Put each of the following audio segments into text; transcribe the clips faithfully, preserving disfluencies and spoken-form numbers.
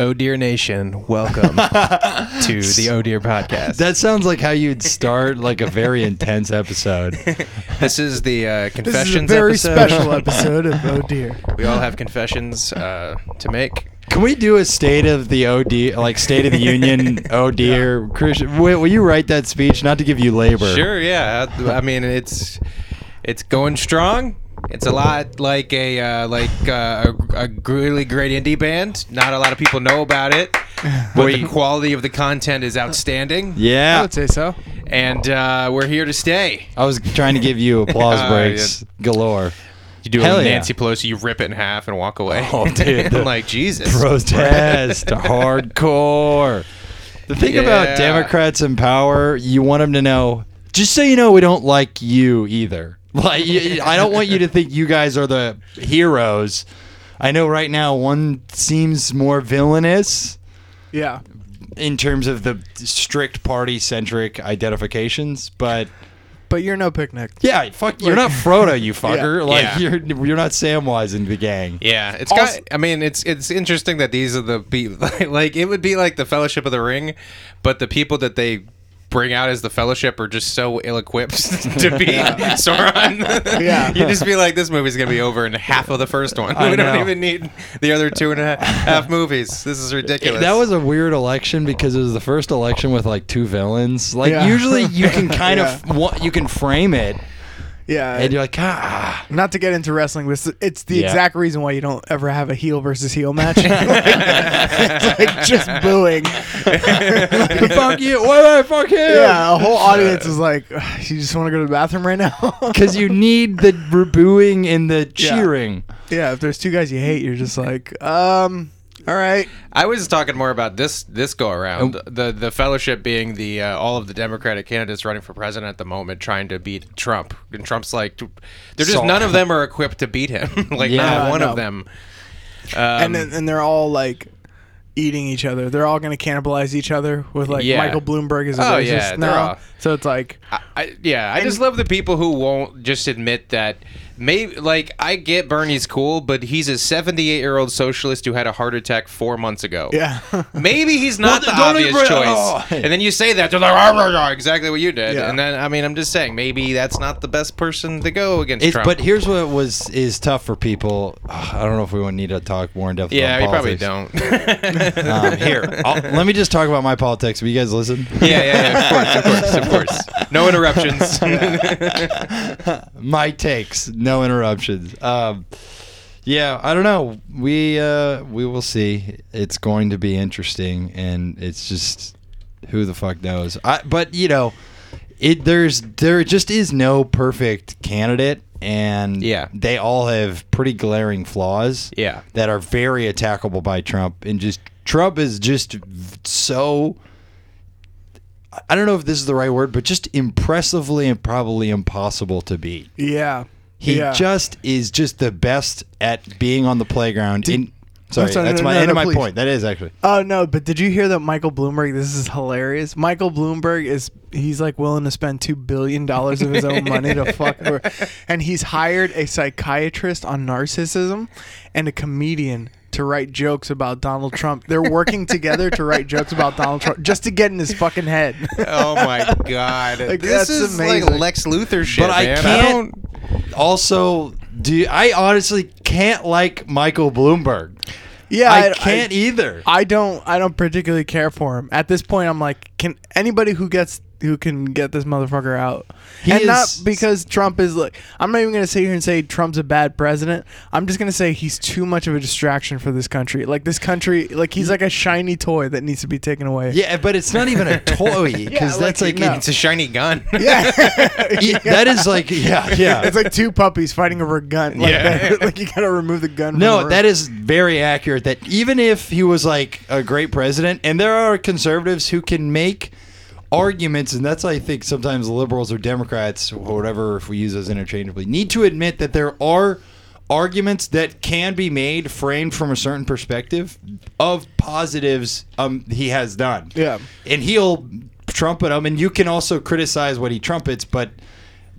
Oh Dear Nation, welcome to the Oh Dear Podcast. That sounds like how you'd start like a very intense episode. This is the uh, confessions episode. This is a very episode. special episode of Oh Dear. We all have confessions uh, to make. Can we do a state of the O D, like state of the union? Oh dear, Christian, will you write that speech? Not to give you labor. Sure, yeah. I, I mean, it's it's going strong. It's a lot like a uh, like uh, a, a really great indie band. Not a lot of people know about it, but Wait. the quality of the content is outstanding. Yeah, I would say so. And uh, we're here to stay. I was trying to give you applause breaks uh, yeah. galore. You do it with Nancy yeah. Pelosi, you rip it in half and walk away. Oh, dude. I'm like, Jesus. Protest. Hardcore. The thing yeah. about Democrats in power, you want them to know, just so you know, we don't like you either. Like, I don't want you to think you guys are the heroes. I know right now one seems more villainous. Yeah. In terms of the strict party-centric identifications, but... But you're no picnic. Yeah, fuck. You're not Frodo, you fucker. yeah. Like yeah. you're you're not Samwise in the gang. Yeah, it's also, got. I mean, it's it's interesting that these are the people. Like, like it would be like the Fellowship of the Ring, but the people that they bring out as the Fellowship are just so ill-equipped to be yeah. Sauron. yeah, you just be like, this movie's gonna be over in half of the first one. I we know. don't even need the other two and a half movies. This is ridiculous. That was a weird election because it was the first election with like two villains. Like yeah. usually you can kind yeah. of you can frame it. Yeah, and you're like, ah. Not to get into wrestling, but it's the yeah. exact reason why you don't ever have a heel versus heel match. It's like just booing. Like, fuck you! Why fuck you? Yeah, a whole audience is like, you just want to go to the bathroom right now because you need the booing and the cheering. Yeah. yeah, if there's two guys you hate, you're just like, um. All right. I was talking more about this this go around. Oh. The the Fellowship being the uh, all of the Democratic candidates running for president at the moment trying to beat Trump. And Trump's like, they're just Saul. none of them are equipped to beat him. like yeah, not one no. of them. Um, and then, and they're all like eating each other. They're all going to cannibalize each other with like yeah. Michael Bloomberg is a oh, racist yeah, now. So it's like I, I, yeah, I and, just love the people who won't just admit that. Maybe like I get Bernie's cool, but he's a seventy-eight-year-old socialist who had a heart attack four months ago. Yeah, maybe he's not well, the obvious choice. Oh. And then you say that they're like, rah, rah, rah, exactly what you did. Yeah. And then I mean, I'm just saying maybe that's not the best person to go against it, Trump. But here's what was is tough for people. Ugh, I don't know if we need to talk more in depth. Yeah, we probably don't. um, here, I'll, let me just talk about my politics. Will you guys listen? Yeah, yeah, yeah. Of course, of course, of course. No interruptions. My takes. No. No interruptions. Um, yeah, I don't know. We uh, we will see. It's going to be interesting, and it's just who the fuck knows. I, but you know, it there's there just is no perfect candidate, and yeah. they all have pretty glaring flaws. Yeah, that are very attackable by Trump, and just Trump is just so. I don't know if this is the right word, but just impressively and probably impossible to beat. Yeah. He yeah. just is just the best at being on the playground. Did, in, sorry, sorry, that's no, my no, end no, of my please. point. That is actually. Oh, no, but did you hear that Michael Bloomberg, this is hilarious. Michael Bloomberg is, he's like willing to spend two billion dollars of his own money to fuck over. And he's hired a psychiatrist on narcissism and a comedian to write jokes about Donald Trump. They're working together to write jokes about Donald Trump just to get in his fucking head. Oh, my God. Like, this that's is amazing. Like Lex Luthor shit, But man. I can't. I Also, do I honestly can't like Michael Bloomberg. Yeah, I, I can't I, either. I don't. I don't particularly care for him at this point. I'm like, can anybody who gets who can get this motherfucker out? He and is, not because Trump is like. I'm not even gonna sit here and say Trump's a bad president. I'm just gonna say he's too much of a distraction for this country. Like this country, like he's like a shiny toy that needs to be taken away. Yeah, but it's not even a toy because yeah, that's like, like no. it's a shiny gun. Yeah. yeah, that is like yeah, yeah. It's like two puppies fighting over a gun. Like yeah, that, like you gotta remove the gun. From no, the that is very accurate. That even if he was like a great president, and there are conservatives who can make arguments, and that's I think sometimes liberals or Democrats, or whatever, if we use those interchangeably, need to admit that there are arguments that can be made, framed from a certain perspective, of positives um, he has done. Yeah, and he'll trumpet them, and you can also criticize what he trumpets, but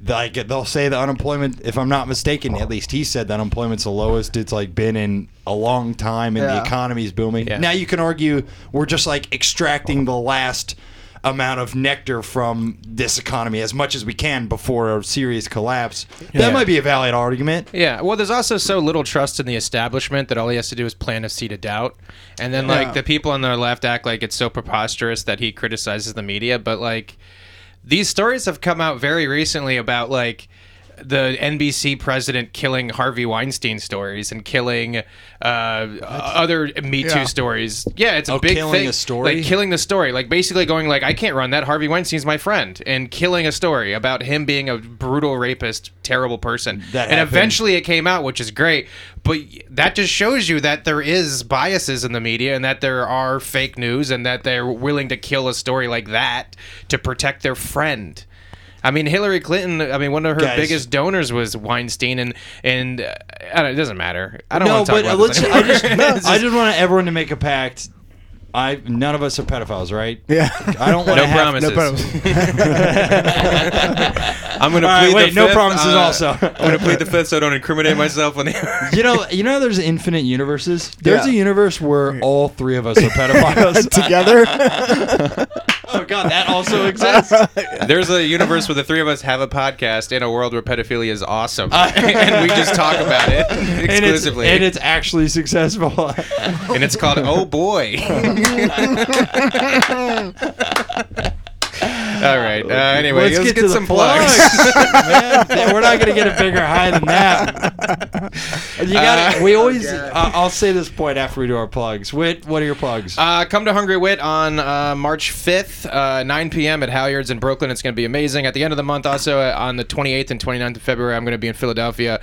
like they'll say the unemployment, if I'm not mistaken, at least he said the unemployment's the lowest it's like been in a long time, and yeah. the economy's booming. Yeah. Now you can argue we're just like extracting the last amount of nectar from this economy as much as we can before a serious collapse. That yeah. might be a valid argument. Yeah. Well, there's also so little trust in the establishment that all he has to do is plant a seed of doubt. And then yeah. like the people on their left act like it's so preposterous that he criticizes the media. But like these stories have come out very recently about like the N B C president killing Harvey Weinstein stories and killing uh, other Me Too yeah. stories. Yeah, it's a oh, big killing thing. Killing a story? Like, killing the story. Like, basically going like, I can't run that. Harvey Weinstein's my friend. And killing a story about him being a brutal rapist, terrible person. That and happened. Eventually it came out, which is great. But that just shows you that there is biases in the media and that there are fake news and that they're willing to kill a story like that to protect their friend. I mean, Hillary Clinton, I mean, one of her Guys. biggest donors was Weinstein, and and uh, I don't, it doesn't matter. I don't no, want to talk about let's, this I just, no, just, I just want everyone to make a pact. I None of us are pedophiles, right? Yeah. I don't want no to have... No promises. No promises. I'm going to plead right, wait, the fifth. No promises uh, also. I'm going to plead the fifth so I don't incriminate myself. On the you know, you know there's infinite universes? There's yeah. a universe where all three of us are pedophiles. Together? Oh, God, that also exists? There's a universe where the three of us have a podcast in a world where pedophilia is awesome. Uh, and we just talk about it exclusively. And it's, and it's actually successful. And it's called Oh Boy. All right. Uh, anyway, let's, let's get, get, get some plugs. plugs. Man, we're not going to get a bigger high than that. You gotta, uh, we always. Uh, I'll say this point after we do our plugs. Whit, what are your plugs? Uh, come to Hungry Wit on uh, March fifth, uh, nine p.m. at Halyards in Brooklyn. It's going to be amazing. At the end of the month, also uh, on the twenty-eighth and twenty-ninth of February, I'm going to be in Philadelphia.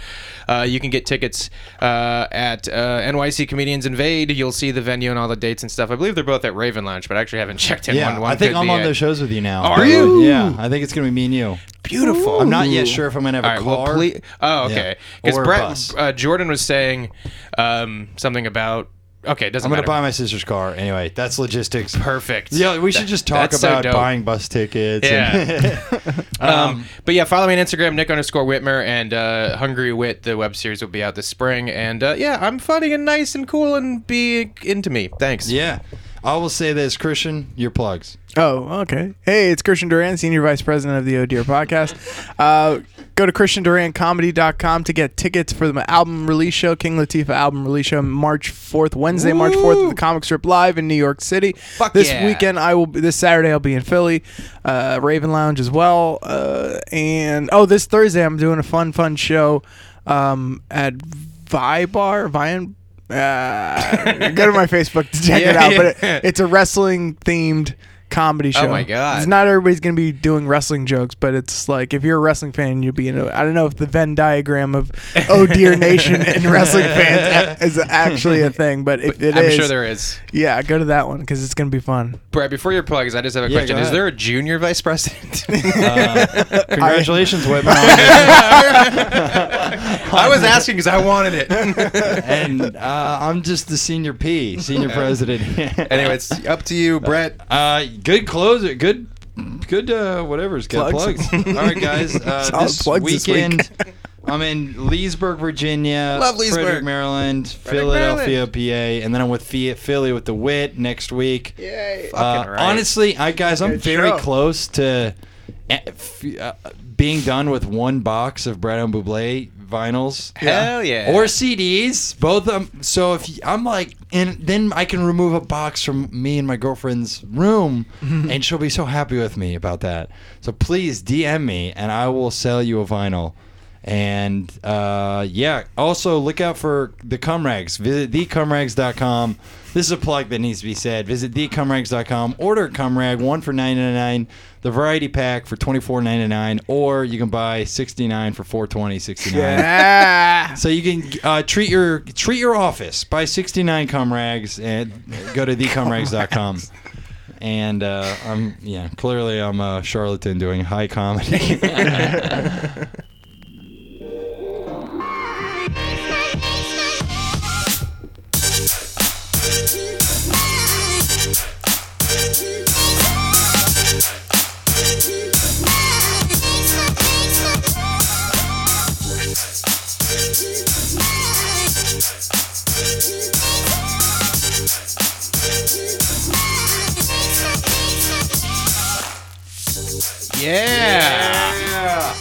Uh, you can get tickets uh, at uh, N Y C Comedians Invade. You'll see the venue and all the dates and stuff. I believe they're both at Raven Lounge, but I actually haven't checked in. Yeah, one, one I think I'm on at... those shows with you now. Are you? Ooh. Yeah, I think it's going to be me and you. Beautiful. Ooh. I'm not yet sure if I'm going to have All a right, car. Well, ple- oh, okay. Because yeah. Brett uh, Jordan was saying um, something about. Okay, doesn't I'm matter. I'm going to buy my sister's car. Anyway, that's logistics. Perfect. Yeah, we should that, just talk about so buying bus tickets. Yeah. And um, um, but yeah, follow me on Instagram, Nick underscore Whitmer, and uh, Hungry Wit, the web series, will be out this spring. And uh, yeah, I'm funny and nice and cool and be into me. Thanks. Yeah. I will say this, Christian, your plugs. Oh, okay. Hey, it's Christian Duran, Senior Vice President of the Oh Dear Podcast. Uh, go to christian duran comedy dot com to get tickets for the album release show, King Latifah album release show, March fourth, Wednesday, Woo! March fourth, at the Comic Strip Live in New York City. Fuck this yeah. weekend, I will. Be, this Saturday, I'll be in Philly, uh, Raven Lounge as well. Uh, and, oh, this Thursday, I'm doing a fun, fun show um, at Vi Bar, Vian Uh, go to my Facebook to check yeah, it out. Yeah. But it, it's a wrestling themed comedy show. Oh my God. It's not everybody's going to be doing wrestling jokes, but it's like if you're a wrestling fan, you'll be into it. I don't know if the Venn diagram of Oh Dear Nation and wrestling fans is actually a thing, but if but it I'm is. I'm sure there is. Yeah, go to that one because it's going to be fun. Brad, before your plugs, I just have a yeah, question. Is there a junior vice president? uh, congratulations, Whitman. I was asking because I wanted it. And uh, I'm just the senior P, senior president. Anyway, it's up to you, Brett. Uh, good closer. Good, good, uh, whatever's got plugs. plugs. All right, guys. Uh, this weekend, this week. I'm in Leesburg, Virginia. Love Leesburg. Frederick, Maryland. Frederick, Philadelphia, Maryland. P A. And then I'm with Philly with the Wit next week. Yay. Fucking uh, right. Honestly, I, guys, I'm good very show. close to uh, being done with one box of Brett and Bublé vinyls. Hell yeah. Or C Ds. Both of them. So if you, I'm like, and then I can remove a box from me and my girlfriend's room, and she'll be so happy with me about that. So please D M me, and I will sell you a vinyl. And uh, yeah, also look out for the Cumrags. Visit the cum rags dot com. This is a plug that needs to be said. Visit the cum rags dot com. Order Cumrag, one for nine ninety-nine, the variety pack for twenty-four ninety-nine, or you can buy sixty-nine for four twenty, sixty-nine. Yeah. So you can uh, treat your treat your office. Buy sixty-nine Cumrags and go to the cum rags dot com. And uh, I'm yeah, clearly I'm a charlatan doing high comedy. Yeah. yeah.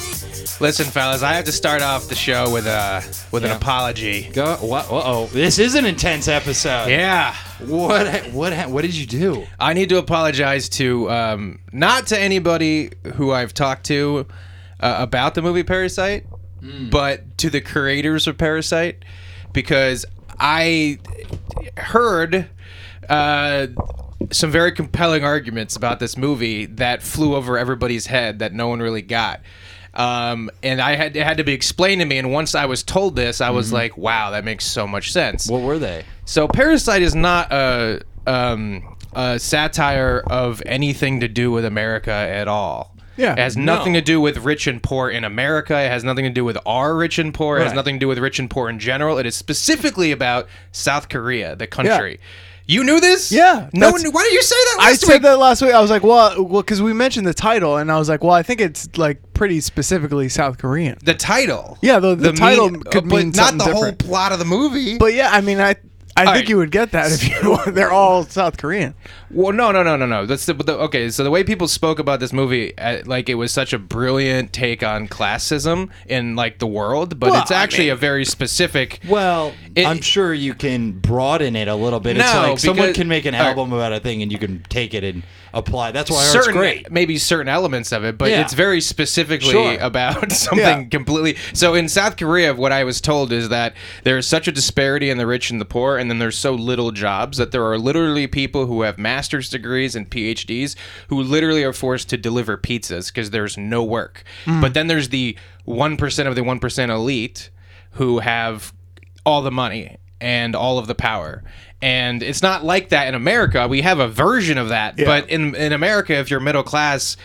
Listen, fellas, I have to start off the show with a with yeah. an apology. Go. Uh-oh. This is an intense episode. Yeah. What what what did you do? I need to apologize to um, not to anybody who I've talked to uh, about the movie Parasite, mm. but to the creators of Parasite, because I heard uh, some very compelling arguments about this movie that flew over everybody's head that no one really got. Um, and I had it had to be explained to me, and once I was told this, I was mm-hmm. like, wow, that makes so much sense. What were they? So Parasite is not a, um, a satire of anything to do with America at all. Yeah, it has nothing no. to do with rich and poor in America. It has nothing to do with our rich and poor. Right. It has nothing to do with rich and poor in general. It is specifically about South Korea, the country. Yeah. You knew this? Yeah. No one knew. Why did you say that last week? I said that last week. I was like, well, well, because we mentioned the title, and I was like, well, I think it's like pretty specifically South Korean. The title? Yeah, the, the, the title mean, could mean something different. Not the whole plot of the movie. But yeah, I mean, I... I all think right. you would get that if you were, they're all South Korean. Well, no, no, no, no, no. That's the, the okay. So the way people spoke about this movie, uh, like it was such a brilliant take on classism in like the world, but well, it's actually I mean, a very specific. Well, it, I'm sure you can broaden it a little bit. No, it's like because, someone can make an album right. about a thing, and you can take it and apply. That's why certain, art's great. Maybe certain elements of it, but yeah. it's very specifically sure. about something yeah. completely. So in South Korea, what I was told is that there is such a disparity in the rich and the poor, and And then there's so little jobs that there are literally people who have master's degrees and P H Ds who literally are forced to deliver pizzas because there's no work. Mm. But then there's the one percent of the one percent elite who have all the money and all of the power. And it's not like that in America. We have a version of that. Yeah. But in in America, if you're middle class,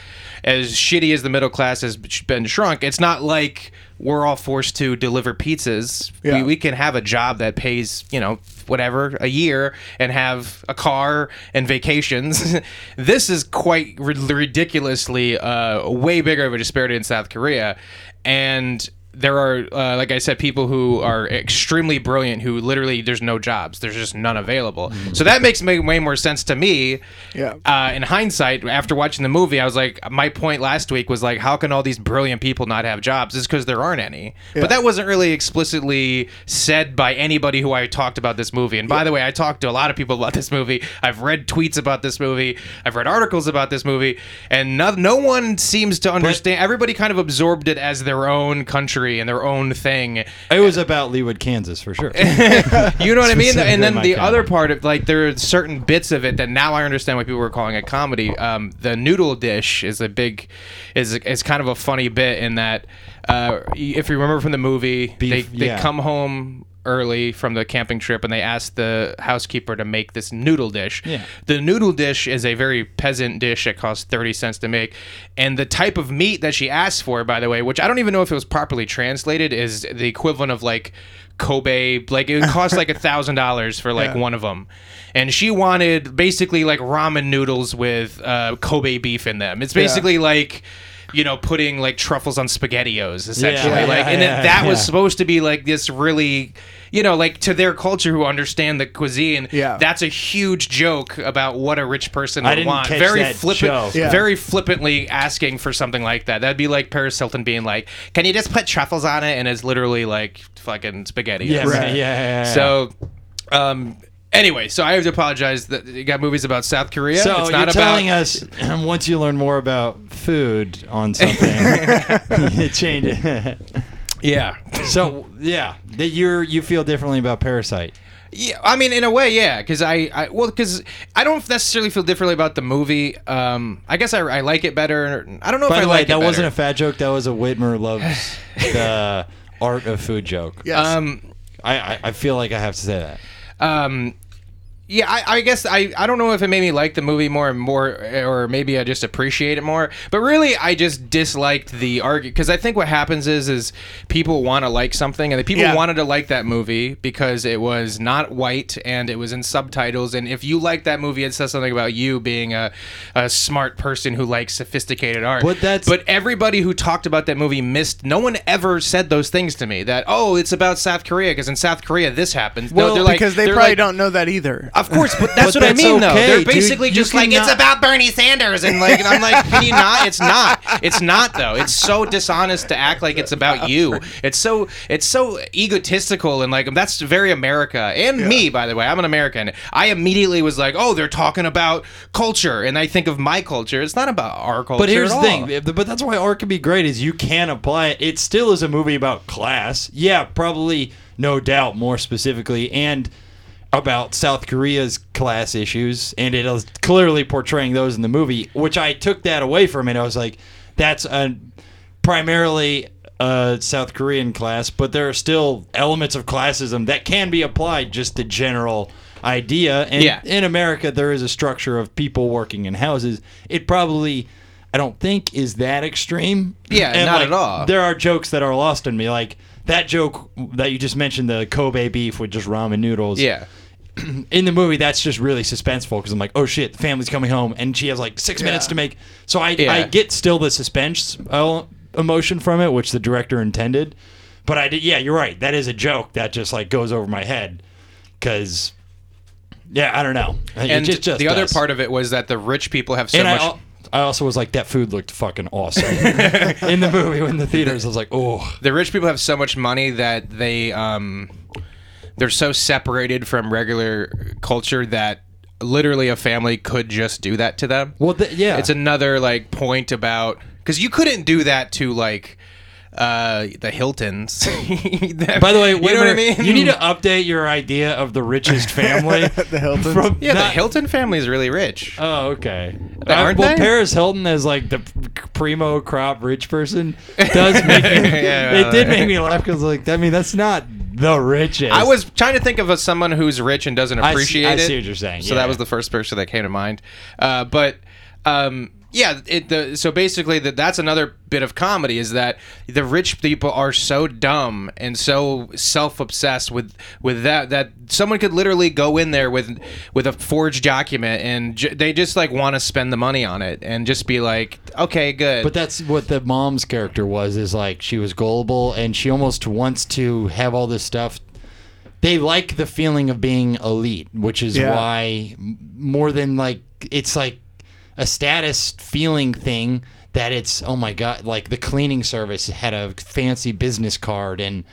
as shitty as the middle class has been shrunk, it's not like we're all forced to deliver pizzas. Yeah. We, we can have a job that pays, you know, whatever, a year, and have a car and vacations. This is quite r- ridiculously uh, way bigger of a disparity in South Korea. And there are, uh, like I said, people who are extremely brilliant who literally there's no jobs. There's just none available. So that makes way more sense to me. Yeah. Uh, in hindsight, after watching the movie, I was like, my point last week was like, how can all these brilliant people not have jobs? It's because there aren't any. Yeah. But that wasn't really explicitly said by anybody who I talked about this movie. And by yeah. the way, I talked to a lot of people about this movie. I've read tweets about this movie. I've read articles about this movie. And no, no one seems to understand. But everybody kind of absorbed it as their own country and their own thing. It was about Leawood, Kansas, for sure. You know what I mean? And then the other part of, like, there are certain bits of it that now I understand why people were calling it comedy. Um, the noodle dish is a big, is is kind of a funny bit in that, uh, if you remember from the movie, Beef, they, they yeah. come home early from the camping trip and they asked the housekeeper to make this noodle dish. Yeah. The noodle dish is a very peasant dish that costs thirty cents to make. And the type of meat that she asked for, by the way, which I don't even know if it was properly translated, is the equivalent of like Kobe, like it cost like a thousand dollars for like yeah. one of them, and she wanted basically like ramen noodles with uh, Kobe beef in them. It's basically yeah. like, you know, putting like truffles on SpaghettiOs, essentially. Yeah, like, yeah, and yeah, that yeah. was supposed to be like this really, you know, like to their culture who understand the cuisine. Yeah. That's a huge joke about what a rich person would want. Very flippant, yeah. very flippantly asking for something like that. That'd be like Paris Hilton being like, "Can you just put truffles on it?" And it's literally like fucking SpaghettiOs. Yes. Right. Yeah, yeah, yeah. So, um. Anyway, so I have to apologize that you got movies about South Korea. So it's not you're about telling us once you learn more about food on something, it changes. Yeah. So yeah, that you're you feel differently about Parasite. Yeah, I mean, in a way, yeah, because I, I, well, because I don't necessarily feel differently about the movie. Um, I guess I, I like it better. I don't know By if I way, like it better. By the way, that wasn't a fat joke. That was a Whitmer loves the art of food joke. Yes. Um, I, I, I feel like I have to say that. Um. Yeah, I, I guess I, I don't know if it made me like the movie more and more, or maybe I just appreciate it more. But really, I just disliked the argument, because I think what happens is is people want to like something, and the people yeah. wanted to like that movie because it was not white and it was in subtitles. And if you like that movie, it says something about you being a, a smart person who likes sophisticated art. But that's but everybody who talked about that movie missed. No one ever said those things to me. That oh, it's about South Korea because in South Korea this happens. Well, no, they're like, because they probably like, don't know that either. I'm Of course, but that's but what that's I mean, okay, though. They're basically dude, just like, not... it's about Bernie Sanders. And, like, and I'm like, can you not? It's not. It's not, though. It's so dishonest to act like it's about you. It's so it's so egotistical. And, like, that's very America. And yeah. me, by the way. I'm an American. I immediately was like, oh, they're talking about culture. And I think of my culture. It's not about our culture. But here's the thing. But that's why art can be great is you can apply it. It still is a movie about class. Yeah, probably, no doubt, more specifically. And... about South Korea's class issues, and it was clearly portraying those in the movie, which I took that away from it. I was like, that's a, primarily a South Korean class, but there are still elements of classism that can be applied just to general idea. And yeah. in America, there is a structure of people working in houses. It probably, I don't think, is that extreme. Yeah, and not like, at all. There are jokes that are lost on me, like that joke that you just mentioned, the Kobe beef with just ramen noodles. Yeah. In the movie, that's just really suspenseful because I'm like, oh shit, the family's coming home, and she has like six yeah. minutes to make. So I, yeah. I get still the suspense emotion from it, which the director intended. But I did, yeah, you're right. That is a joke that just like goes over my head because, yeah, I don't know. It and just, just the does. Other part of it was that the rich people have so and much. I, I also was like, that food looked fucking awesome in the movie. In the theaters, I was like, oh. The rich people have so much money that they, um, they're so separated from regular culture that literally a family could just do that to them. Well, th- yeah, it's another like point about because you couldn't do that to like. Uh, the Hiltons. that, By the way, wait, you know what I mean? You need to update your idea of the richest family. the Hiltons. From yeah, not... the Hilton family is really rich. Oh, okay. Uh, Aren't well, they? Paris Hilton as like the primo crop rich person does make me. yeah, well, it did make me laugh because like I mean that's not the richest. I was trying to think of a, someone who's rich and doesn't appreciate I see, it. I see what you're saying. So yeah. that was the first person that came to mind. Uh, but. Um, Yeah, it, the, so basically the, that's another bit of comedy is that the rich people are so dumb and so self-obsessed with, with that that someone could literally go in there with with a forged document and j- they just like want to spend the money on it and just be like, okay, good. But that's what the mom's character was, is like she was gullible and she almost wants to have all this stuff. They like the feeling of being elite, which is yeah. why more than like it's like a status feeling thing that it's, oh my God, like the cleaning service had a fancy business card and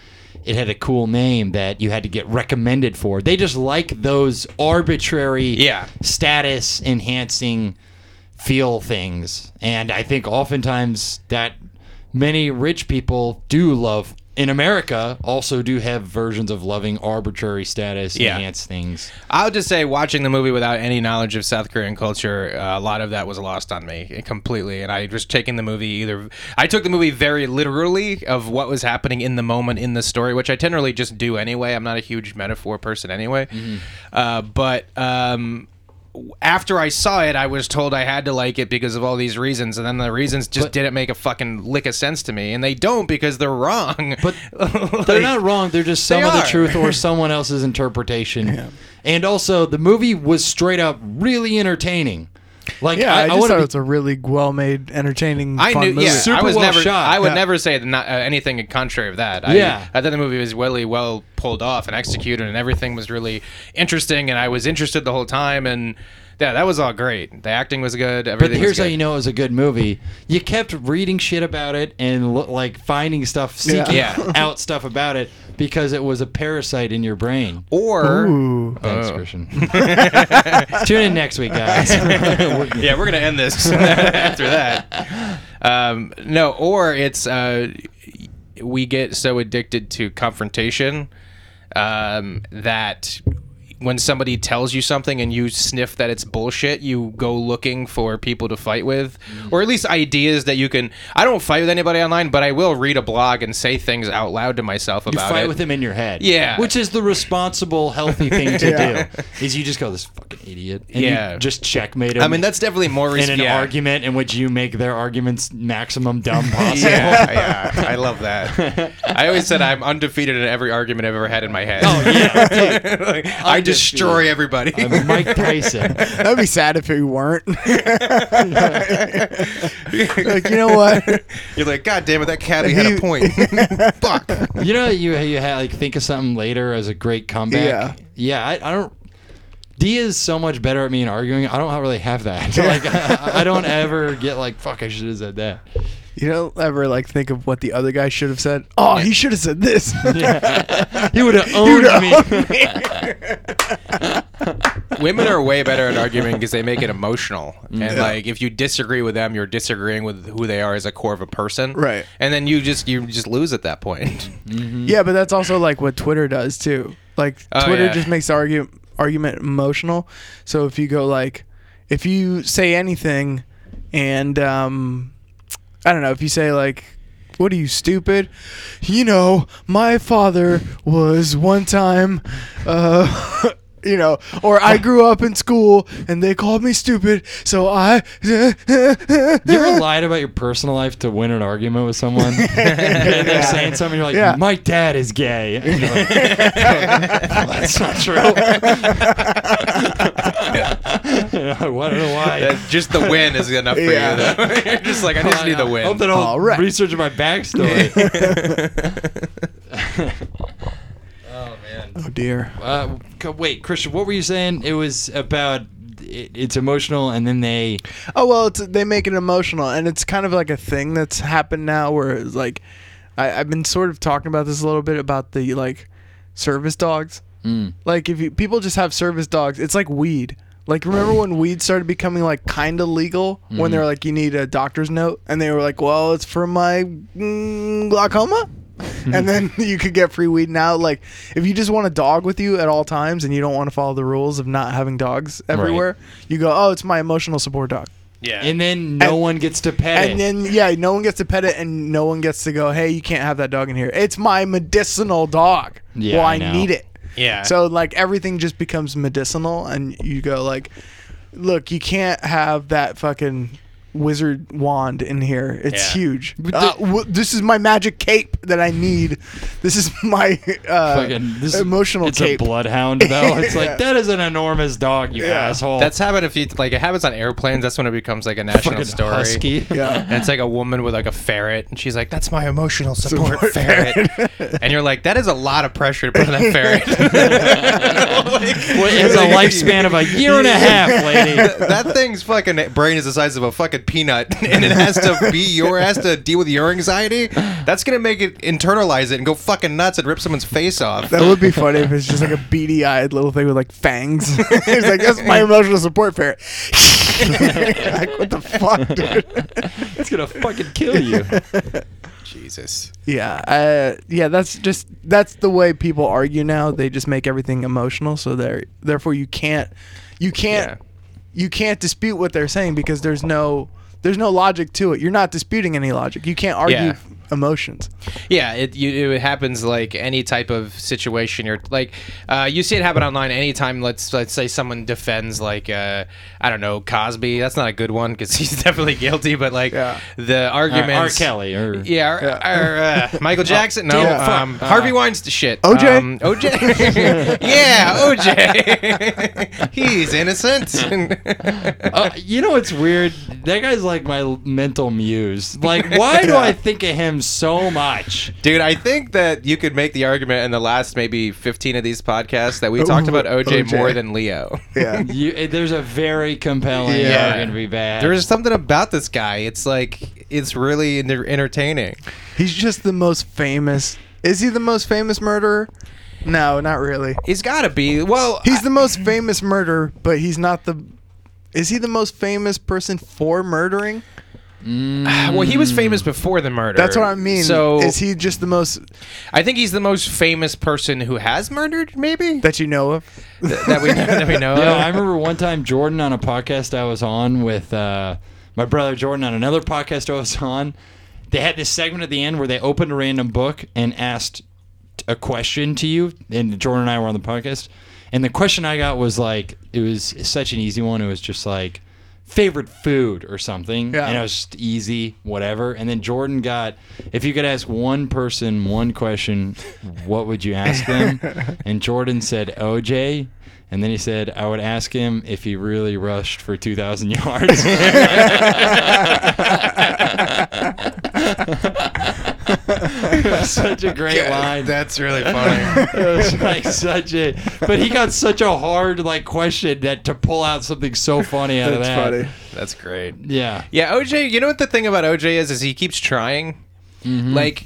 it had a cool name that you had to get recommended for. They just like those arbitrary yeah. status enhancing feel things. And I think oftentimes that many rich people do love in America also do have versions of loving arbitrary status yeah. enhanced things. I would just say watching the movie without any knowledge of South Korean culture, uh, a lot of that was lost on me completely. And I was taking the movie either... I took the movie very literally of what was happening in the moment in the story, which I generally just do anyway. I'm not a huge metaphor person anyway. Mm-hmm. Uh, but... Um, after I saw it, I was told I had to like it because of all these reasons, and then the reasons just but, didn't make a fucking lick of sense to me, and they don't because they're wrong. But like, they're not wrong. They're just some they of are. the truth or someone else's interpretation. Yeah. And also, the movie was straight up really entertaining. Like, yeah, I, I just I thought be, it's a really well-made, entertaining, I fun knew, movie. Yeah, Super I was well never, shot. I would yeah. never say not, uh, anything contrary of that. I, yeah. I thought the movie was really well pulled off and executed, and everything was really interesting, and I was interested the whole time, and yeah, that was all great. The acting was good. Everything but here's was good. How you know it was a good movie. You kept reading shit about it and lo- like finding stuff, seeking yeah. Yeah. out stuff about it because it was a parasite in your brain. Or Ooh. Thanks, oh. Christian. Tune in next week, guys. yeah, we're gonna end this after that. Um, no, or it's uh, we get so addicted to confrontation um, that. When somebody tells you something and you sniff that it's bullshit, you go looking for people to fight with, or at least ideas that you can. I don't fight with anybody online, but I will read a blog and say things out loud to myself about it. You fight it. with them in your head, yeah, which is the responsible, healthy thing to yeah. do. Is you just go, this fucking idiot, and yeah, you just checkmate him. I mean, that's definitely more res- in an yeah. argument in which you make their arguments maximum dumb possible. yeah, yeah, I love that. I always said I'm undefeated in every argument I've ever had in my head. Oh yeah, like, I. Destroy everybody. I'm Mike Tyson. That'd be sad if we weren't. Like, you know what? You're like, God damn it, that caddy had a point. Fuck. You know, you you had like think of something later as a great comeback. Yeah, yeah. I, I don't. D is so much better at me in arguing. I don't really have that. Like, I, I don't ever get like, fuck, I should have said that. You don't ever like think of what the other guy should have said. Oh, he should have said this. Yeah. He would have owned, owned me. me. Women are way better at arguing because they make it emotional. And yeah. like, if you disagree with them, you're disagreeing with who they are as a core of a person. Right. And then you just you just lose at that point. Mm-hmm. Yeah, but that's also like what Twitter does too. Like oh, Twitter yeah. just makes the argue, argument emotional. So if you go like, if you say anything, and um. I don't know, if you say like, what are you, stupid? You know, my father was one time, uh, you know, or I grew up in school and they called me stupid, so I... You ever lied about your personal life to win an argument with someone? And they're saying something, you're like, yeah. my dad is gay. And you're like, well, that's not true. I don't know why. That's just the win is enough for yeah. you, though. You're just like, I just need the win. I hope that I'll right. research my backstory. Oh, man. Oh, dear. Uh, wait, Christian, what were you saying? It was about it, it's emotional, and then they... Oh, well, it's, they make it emotional, and it's kind of like a thing that's happened now where it's like... I, I've been sort of talking about this a little bit, about the, like, service dogs. Mm. Like, if you, people just have service dogs, it's like weed. Like, remember when weed started becoming, like, kind of legal? Mm-hmm. When they were like, you need a doctor's note? And they were like, well, it's for my mm, glaucoma? And then you could get free weed now. Like, if you just want a dog with you at all times and you don't want to follow the rules of not having dogs everywhere, right. you go, oh, it's my emotional support dog. Yeah. And then no and, one gets to pet and it. And then, yeah, no one gets to pet it, and no one gets to go, hey, you can't have that dog in here. It's my medicinal dog. Yeah, well, I, I need it. Yeah. So like everything just becomes medicinal, and you go like, look, you can't have that fucking wizard wand in here. It's yeah. huge. Uh, w- this is my magic cape that I need. This is my uh, fucking, this emotional is, it's cape. It's a bloodhound though. It's yeah. like, that is an enormous dog, you yeah. asshole. That's happened if you like. It happens on airplanes. That's when it becomes like a national fucking story. Husky. Yeah. And it's like a woman with like a ferret, and she's like, "That's my emotional support, support ferret." And you're like, "That is a lot of pressure to put on that ferret." Like, what is a lifespan of a year and a half, lady? That, that thing's fucking brain is the size of a fucking peanut, and it has to be your has to deal with your anxiety. That's gonna make it internalize it and go fucking nuts and rip someone's face off. That would be funny if it's just like a beady eyed little thing with like fangs. It's like, that's my emotional support ferret. Like, what the fuck, dude? It's gonna fucking kill you. Jesus. Yeah. Uh, yeah. That's just that's the way people argue now. They just make everything emotional. So there, therefore, you can't, you can't. Yeah. You can't dispute what they're saying because there's no there's no logic to it. You're not disputing any logic. You can't argue yeah. emotions. Yeah, it you, it happens like any type of situation. You're like uh, you see it happen online anytime. Let's let's say someone defends like uh, I don't know, Cosby. That's not a good one because he's definitely guilty. But like yeah. the arguments, R. R. Kelly or yeah, or, yeah. or uh, Michael Jackson. No, yeah. um, uh, Harvey Weinstein. Shit, O J, um, O J, yeah, O J. He's innocent. uh, you know what's weird? That guy's like my mental muse. Like, why do I think of him so much, dude? I think that you could make the argument in the last maybe fifteen of these podcasts that we talked about O J more than Leo. Yeah, you, there's a very compelling yeah. argument to be bad. There's something about this guy. It's like it's really entertaining. He's just the most famous. Is he the most famous murderer? No, not really. He's got to be. Well, he's I, the most famous murderer, but he's not the. Is he the most famous person for murdering? Mm. Well, he was famous before the murder. That's what I mean. So, is he just the most... I think he's the most famous person who has murdered, maybe? That you know of? Th- that, we, that we know yeah, of? I remember one time Jordan on a podcast I was on with uh, my brother Jordan on another podcast I was on. They had this segment at the end where they opened a random book and asked a question to you. And Jordan and I were on the podcast. And the question I got was like, it was such an easy one. It was just like, favorite food or something, yeah. and it was just easy, whatever. And then Jordan got, if you could ask one person one question, what would you ask them? And Jordan said O J, and then he said, I would ask him if he really rushed for two thousand yards. Such a great God, line. That's really funny. It was like such a, but he got such a hard like question that to pull out something so funny out that's of that. That's funny. That's great. Yeah. Yeah. O J, you know what the thing about O J is? Is he keeps trying. Mm-hmm. Like,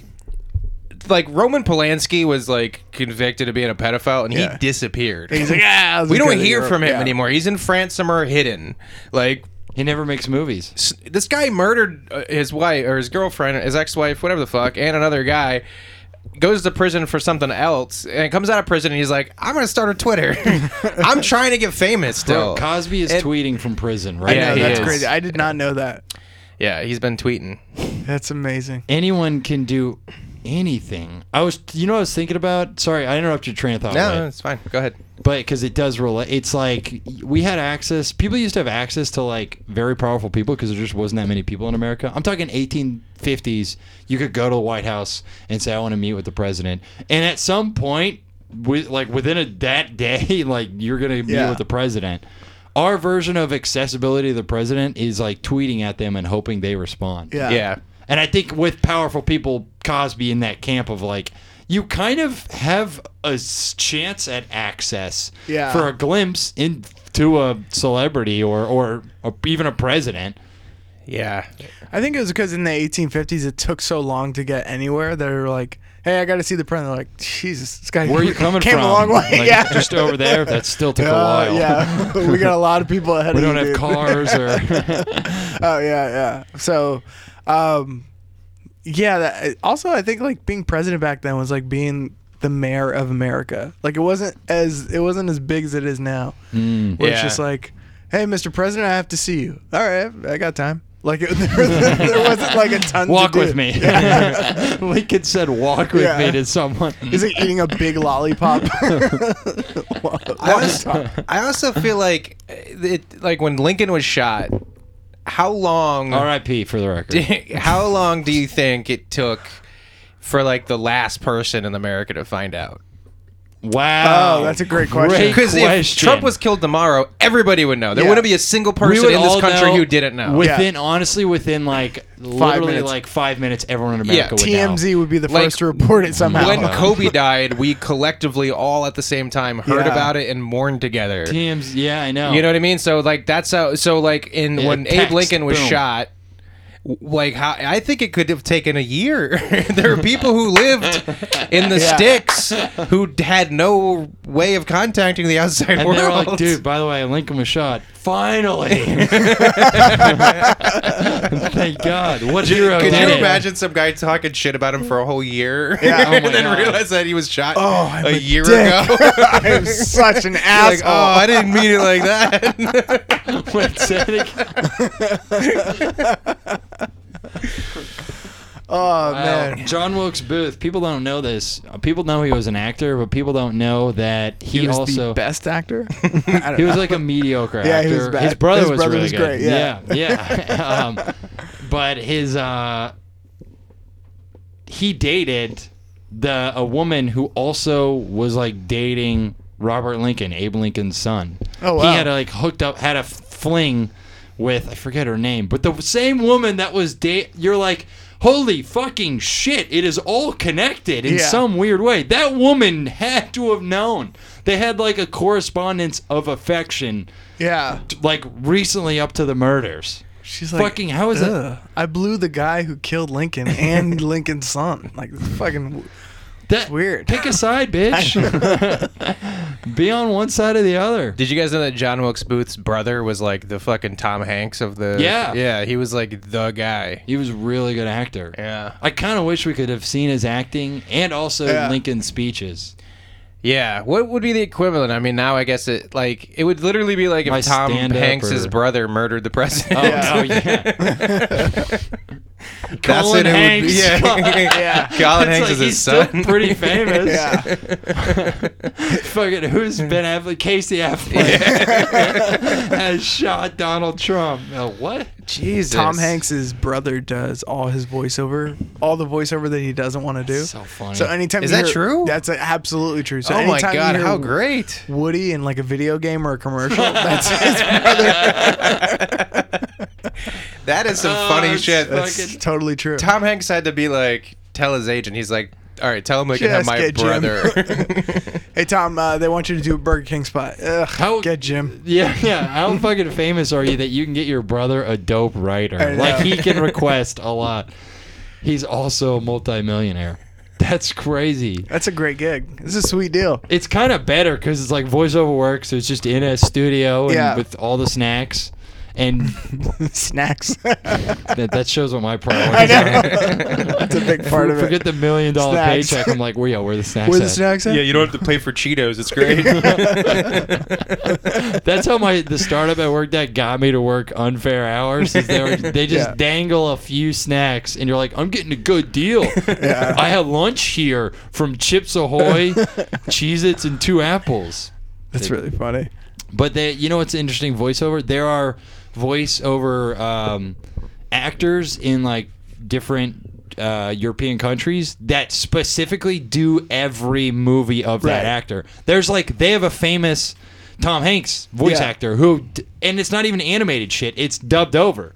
like Roman Polanski was like convicted of being a pedophile, and yeah. he disappeared. He's like, yeah, we don't hear from him yeah. anymore. He's in France somewhere, hidden. Like. He never makes movies. This guy murdered his wife or his girlfriend, his ex-wife, whatever the fuck, and another guy. Goes to prison for something else, and comes out of prison, and he's like, I'm going to start a Twitter. I'm trying to get famous still. Bro, Cosby is and, tweeting from prison, right? I know, yeah, that's is. crazy. I did not know that. Yeah, he's been tweeting. That's amazing. Anyone can do anything. I was, you know what I was thinking about? Sorry, I interrupted your train of thought. No, right? no it's fine. Go ahead. But because it does relate, it's like we had access. People used to have access to like very powerful people because there just wasn't that many people in America. I'm talking eighteen fifties. You could go to the White House and say, I want to meet with the president. And at some point, with, like within a, that day, like you're going to meet yeah. with the president. Our version of accessibility to the president is like tweeting at them and hoping they respond. Yeah. yeah. And I think with powerful people, Cosby in that camp of like, you kind of have a chance at access yeah. for a glimpse into a celebrity or, or, or even a president. Yeah. I think it was because in the eighteen fifties, it took so long to get anywhere. They were like, hey, I got to see the president. They're like, Jesus, this guy Where are you coming came from? a long way. Like, yeah. Just over there. That still took uh, a while. Yeah. We got a lot of people ahead of you. We don't have cars or. oh, yeah, yeah. So. Um, yeah. That, also, I think like being president back then was like being the mayor of America. Like it wasn't as it wasn't as big as it is now. Mm, where yeah. it's just like, hey, Mister President, I have to see you. All right, I got time. Like it, there, there wasn't like a ton. Walk to with do. me. Yeah. Lincoln said, "Walk with yeah. me" to someone. Is he eating a big lollipop? I, also, I also feel like it. Like when Lincoln was shot. How long... R I P for the record. How long do you think it took for, like, the last person in America to find out? Wow. Oh, that's a great question. Because if Trump was killed tomorrow, everybody would know. There yeah. wouldn't be a single person in this country who didn't know. Within, yeah. honestly, within, like, five literally, minutes. like, five minutes, everyone in America yeah. would T M Z know. T M Z would be the first like, to report it somehow. When Kobe died, we collectively all at the same time heard yeah. about it and mourned together. T M Z, yeah, I know. You know what I mean? So, like, that's how... So, like, in yeah, when text, Abe Lincoln was boom. shot... Like how I think it could have taken a year. There are people who lived in the yeah. sticks who had no way of contacting the outside and world. They were like, dude, by the way, Lincoln was shot. Finally, thank God. What hero? Could you imagine some guy talking shit about him for a whole year, yeah, oh and then God. realize that he was shot oh, a, a year dick. ago? I'm such an asshole. Like, oh, I didn't mean it like that. Wait, say it Oh, man. Uh, John Wilkes Booth. People don't know this. People know he was an actor, but people don't know that he, he was also... the best actor? He was like a mediocre actor. Yeah, he was bad. His brother his was brother really was good. Great, yeah, yeah. yeah. Um, but his... Uh, he dated the a woman who also was like dating Robert Lincoln, Abe Lincoln's son. Oh, wow. He had a, like hooked up, had a fling with... I forget her name, but the same woman that was... Da- you're like... Holy fucking shit, it is all connected in yeah. some weird way. That woman had to have known. They had like a correspondence of affection. Yeah. Like recently up to the murders. She's like, fucking, how is that? I blew the guy who killed Lincoln and Lincoln's son. Like, fucking, that's weird. Pick a side, bitch. Be on one side or the other. Did you guys know that John Wilkes Booth's brother was like the fucking Tom Hanks of the... Yeah. Yeah, he was like the guy. He was a really good actor. Yeah. I kind of wish we could have seen his acting and also yeah. Lincoln's speeches. Yeah. What would be the equivalent? I mean, now I guess it like it would literally be like if My Tom Hanks' or... brother murdered the president. Oh, yeah. oh yeah. Colin Hanks. Be, yeah. yeah. Colin Hanks like is his son. Still pretty famous. yeah. Fucking who's Ben Affleck? Casey Affleck yeah. has shot Donald Trump. Now, what? Jesus. Tom Hanks' brother does all his voiceover, all the voiceover that he doesn't want to do. That's so funny. So anytime is that hear, true? That's absolutely true. So oh my God, how great! Woody in like a video game or a commercial. That's his brother. That is some oh, funny shit. That's totally true. Tom Hanks had to be like, tell his agent. He's like, all right, tell him they can have my brother. Hey, Tom, uh, they want you to do a Burger King spot. Ugh, how, get Jim. Yeah, yeah. How fucking famous are you that you can get your brother a dope writer? Like, he can request a lot. He's also a multimillionaire. That's crazy. That's a great gig. It's a sweet deal. It's kind of better because it's like voiceover work, so it's just in a studio and yeah. with all the snacks. And snacks. That, that shows what my priorities are. That's a big part of it. Forget the million dollar snacks. Paycheck. I'm like, well, yeah, where are the snacks where at? Where the snacks at? Yeah, you don't have to pay for Cheetos. It's great. That's how my the startup I worked at got me to work unfair hours. Is they, were, they just yeah. dangle a few snacks, and you're like, I'm getting a good deal. Yeah. I had lunch here from Chips Ahoy, Cheez-Its, and two apples. That's they, really funny. But they, you know what's interesting voiceover? There are... voiceover um, actors in like different uh, European countries that specifically do every movie of that right. actor. There's like they have a famous Tom Hanks voice yeah. actor who, and it's not even animated shit; it's dubbed over.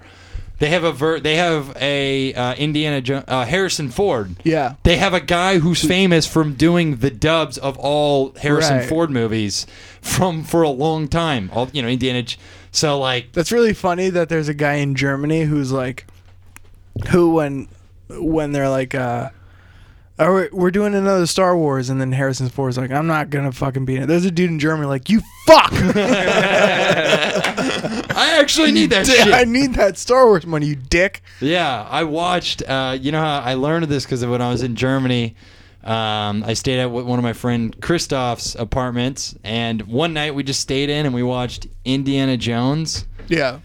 They have a ver- they have a uh, Indiana jo- uh, Harrison Ford. Yeah, they have a guy who's famous from doing the dubs of all Harrison right. Ford movies from for a long time. All you know, Indiana. So like that's really funny that there's a guy in Germany who's like, who when when they're like, uh, oh, we're doing another Star Wars, and then Harrison Ford's like, I'm not gonna fucking be in it. There's a dude in Germany like, you fuck. I actually need that. D- shit. I need that Star Wars money, you dick. Yeah, I watched. Uh, you know how I learned this because when I was in Germany. Um, I stayed at one of my friend Christoph's apartments, and one night we just stayed in and we watched Indiana Jones. Yeah.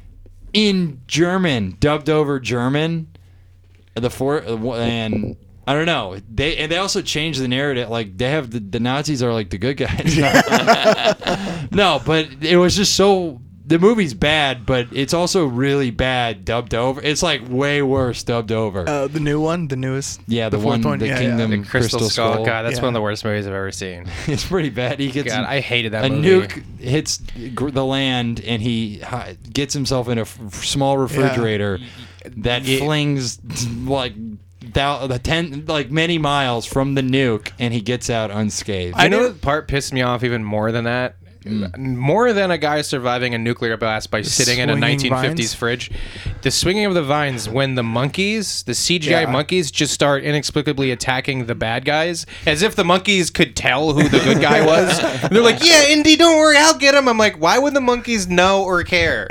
In German, dubbed over German. The four and I don't know. They and they also changed the narrative. Like they have the, the Nazis are like the good guys. No, but it was just so. The movie's bad, but it's also really bad dubbed over. It's like way worse dubbed over. Uh, the new one? The newest? Yeah, the, the one, one, the yeah, Kingdom yeah. The Crystal, Crystal Skull. Skull. God, that's yeah. one of the worst movies I've ever seen. It's pretty bad. He gets God, an, I hated that a movie. A nuke hits the land, and he gets himself in a f- small refrigerator yeah. that it, flings like... Thou, the ten, like many miles from the nuke, and he gets out unscathed. I know the part pissed me off even more than that. Mm. More than a guy surviving a nuclear blast by the sitting in a nineteen fifties fridge. The swinging of the vines when the monkeys, the C G I yeah. monkeys, just start inexplicably attacking the bad guys, as if the monkeys could tell who the good guy was. They're like, yeah, Indy, don't worry, I'll get him. I'm like, why would the monkeys know or care?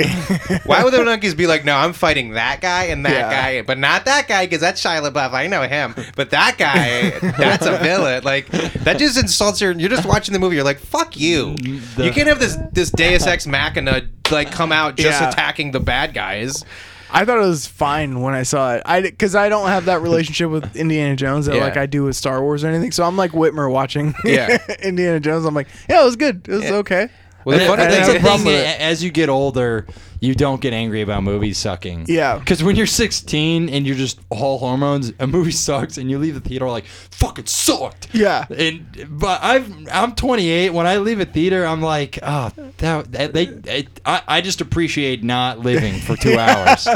Why would the monkeys be like, no, I'm fighting that guy and that yeah. guy, but not that guy, because that's Shia LaBeouf, I know him. But that guy, that's a villain. Like, that just insults your... You're just watching the movie, you're like, fuck you. The You can't have this this Deus Ex Machina like come out just yeah. attacking the bad guys. I thought it was fine when I saw it, I because I don't have that relationship with Indiana Jones that yeah. like I do with Star Wars or anything. So I'm like Whitmer watching yeah. Indiana Jones. I'm like, yeah, it was good. It was yeah. okay. Well, and and that's the thing. As you get older, you don't get angry about movies sucking. Yeah. Because when you're sixteen and you're just all hormones, a movie sucks, and you leave the theater like, fuck, it sucked. Yeah. And but I've I'm twenty-eight. When I leave a theater, I'm like, oh, that, that they it, I I just appreciate not living for two yeah. hours.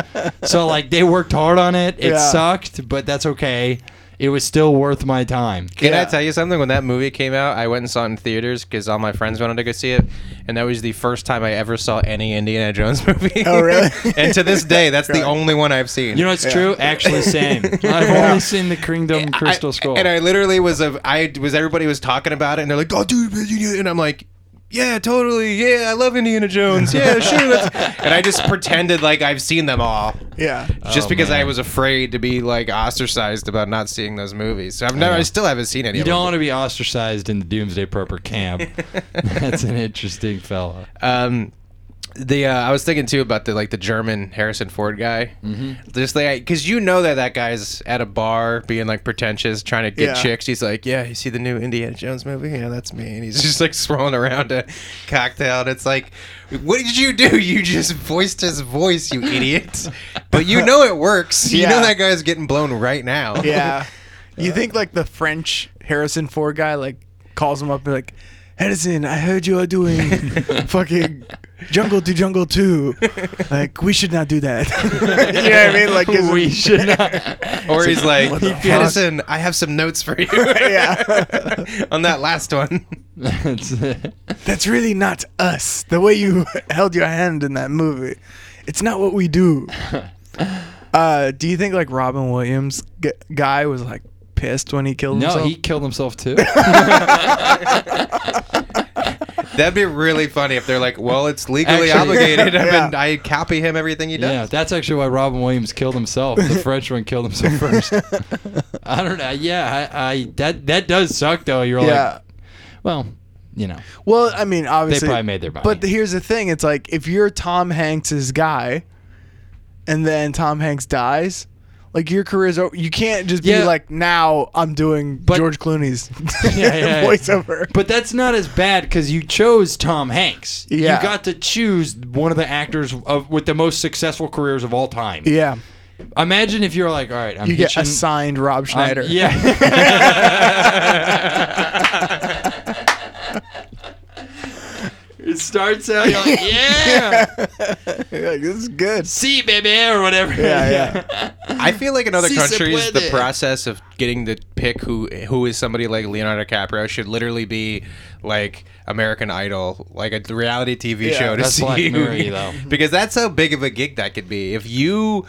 So like they worked hard on it. It yeah. sucked, but that's okay. It was still worth my time. Can yeah. I tell you something? When that movie came out, I went and saw it in theaters because all my friends wanted to go see it, and that was the first time I ever saw any Indiana Jones movie. Oh, really? And to this day, that's the only one I've seen. You know what's yeah. true? Actually, same. I've yeah. only seen the Kingdom Crystal Skull. And I literally was, a, I was everybody was talking about it, and they're like, oh, dude, and I'm like, yeah, totally. Yeah, I love Indiana Jones. Yeah, sure. That's... And I just pretended like I've seen them all. Yeah. Just oh, because man. I was afraid to be like ostracized about not seeing those movies. So I've never, I, I still haven't seen any. You of don't them. Want to be ostracized in the Doomsday Prepper camp. That's an interesting fella. Um, the uh, I was thinking too about the like the German Harrison Ford guy. Mm-hmm. Just like because you know that that guy's at a bar being like pretentious, trying to get yeah. chicks. He's like, yeah, you see the new Indiana Jones movie? Yeah, that's me. And he's just like swirling around a cocktail. And it's like, what did you do? You just voiced his voice, you idiot. But you know it works. You yeah. know that guy's getting blown right now. Yeah. You think like the French Harrison Ford guy like calls him up and like, Edison, I heard you are doing fucking Jungle to Jungle two. Like, we should not do that. You know what I mean? Like, we should not. Or he's like, Edison, I have some notes for you. Yeah. On that last one. That's, That's really not us. The way you held your hand in that movie. It's not what we do. Uh, do you think, like, Robin Williams g- guy was, like, pissed when he killed no, himself? No, he killed himself, too. That'd be really funny if they're like, well, it's legally actually, obligated. Yeah, yeah. Been, I copy him everything he does. Yeah, that's actually why Robin Williams killed himself. The Frenchman killed himself first. I don't know. Yeah, I, I that that does suck, though. You're yeah. like, well... You know. Well, I mean, obviously, they probably made their money. But here's the thing: it's like if you're Tom Hanks's guy, and then Tom Hanks dies, like your career's over. You can't just be yeah. like, now I'm doing but, George Clooney's yeah, yeah, voiceover. Yeah. But that's not as bad because you chose Tom Hanks. Yeah. You got to choose one of the actors of with the most successful careers of all time. Yeah. Imagine if you're like, all right, I'm you hitching, get assigned Rob Schneider. Um, yeah. It starts out, you're like, yeah. You're like, this is good. See, baby, or whatever. Yeah, yeah. I feel like in other si countries, the process of getting to pick who who is somebody like Leonardo DiCaprio should literally be like American Idol, like a reality T V yeah, show to that's see Black Murray, though. Because that's how big of a gig that could be. If you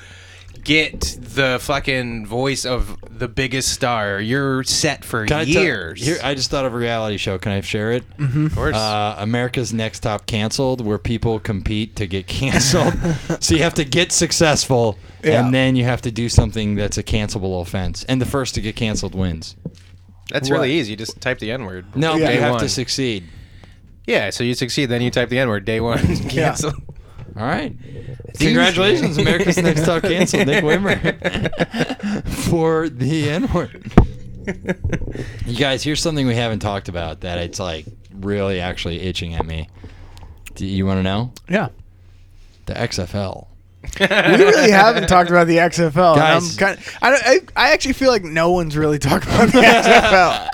get the fucking voice of the biggest star, you're set for Can years. I, t- here, I just thought of a reality show. Can I share it? Mm-hmm. Of course. Uh, America's Next Top Canceled, where people compete to get canceled. So you have to get successful, yeah. and then you have to do something that's a cancelable offense. And the first to get canceled wins. That's what? Really easy. You just type the N-word. No, yeah. you have one. To succeed. Yeah, so you succeed, then you type the N-word. Day one, canceled. Yeah. All right. Congratulations, America's Next Top Canceled, Nick Wimmer, for the N-word. You guys, here's something we haven't talked about that it's like really actually itching at me. Do you want to know? Yeah. The X F L. We really haven't talked about the X F L. Guys. I'm kind of, I, don't, I, I actually feel like no one's really talking about the X F L.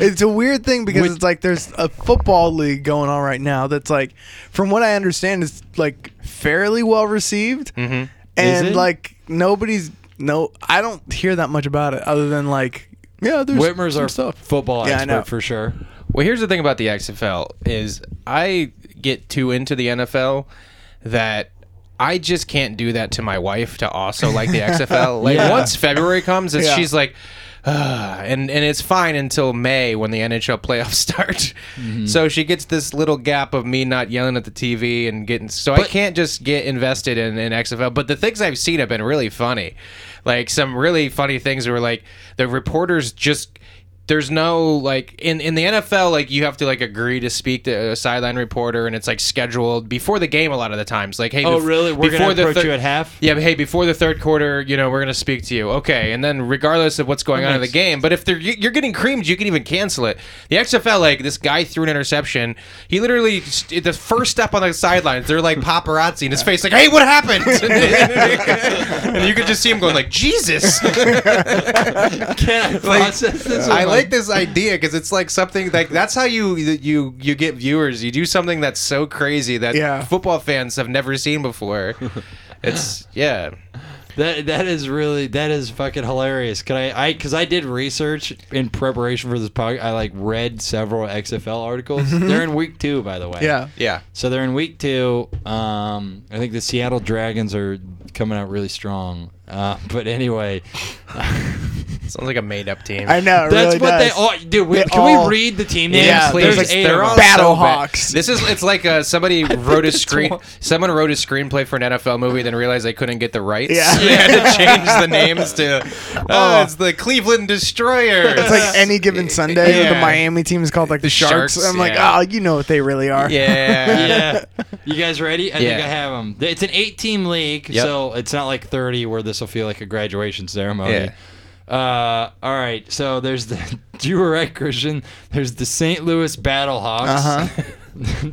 It's a weird thing because With, it's like there's a football league going on right now that's like, from what I understand, is like fairly well received. Mm-hmm. And like nobody's, no, I don't hear that much about it other than like, yeah, there's Whitmer's some our stuff. Football yeah, expert for sure. Well, here's the thing about the X F L is I get too into the N F L that I just can't do that to my wife to also like the X F L. Like yeah. once February comes, it's, yeah. she's like, ugh. and and it's fine until May when the N H L playoffs start. Mm-hmm. So she gets this little gap of me not yelling at the T V and getting. So but, I can't just get invested in, in X F L. But the things I've seen have been really funny, like some really funny things where like the reporters just. There's no, like, in, in the N F L, like, you have to, like, agree to speak to a sideline reporter, and it's, like, scheduled before the game a lot of the times. Like, hey, oh, bef- really? We're going to approach thir- you at half? Yeah, but, hey, before the third quarter, you know, we're going to speak to you. Okay, and then regardless of what's going that on in the game, but if they're, you're getting creamed, you can even cancel it. The X F L, like, this guy threw an interception. He literally, the first step on the sidelines, they're, like, paparazzi in his face, like, hey, what happened? And you could just see him going, like, Jesus. Can't process this one. I like this idea because it's like something like that's how you you you get viewers. You do something that's so crazy that yeah. football fans have never seen before. It's yeah. That that is really that is fucking hilarious. Can I I because I did research in preparation for this podcast. I like read several X F L articles. They're in week two, by the way. Yeah, yeah. So they're in week two. Um, I think the Seattle Dragons are coming out really strong. Uh, but anyway. Sounds like a made-up team. I know. It That's really what does. They all do. We, can all, we read the team names? Yeah, please? There's like eight they're all Battle so Hawks. Bad. This is. It's like uh, somebody wrote a screen. One. Someone wrote a screenplay for an N F L movie, then realized they couldn't get the rights. Yeah, they had to change the names to. Oh, oh, it's the Cleveland Destroyers. It's like Any Given Sunday. Yeah. The Miami team is called like the, the Sharks. Sharks. I'm like, yeah. oh, you know what they really are. Yeah, yeah. You guys ready? I yeah. think I have them. It's an eight-team league, yep. so it's not like thirty where this will feel like a graduation ceremony. Yeah. Uh, all right, so there's the, you were right, Christian, there's the Saint Louis Battlehawks. Uh-huh.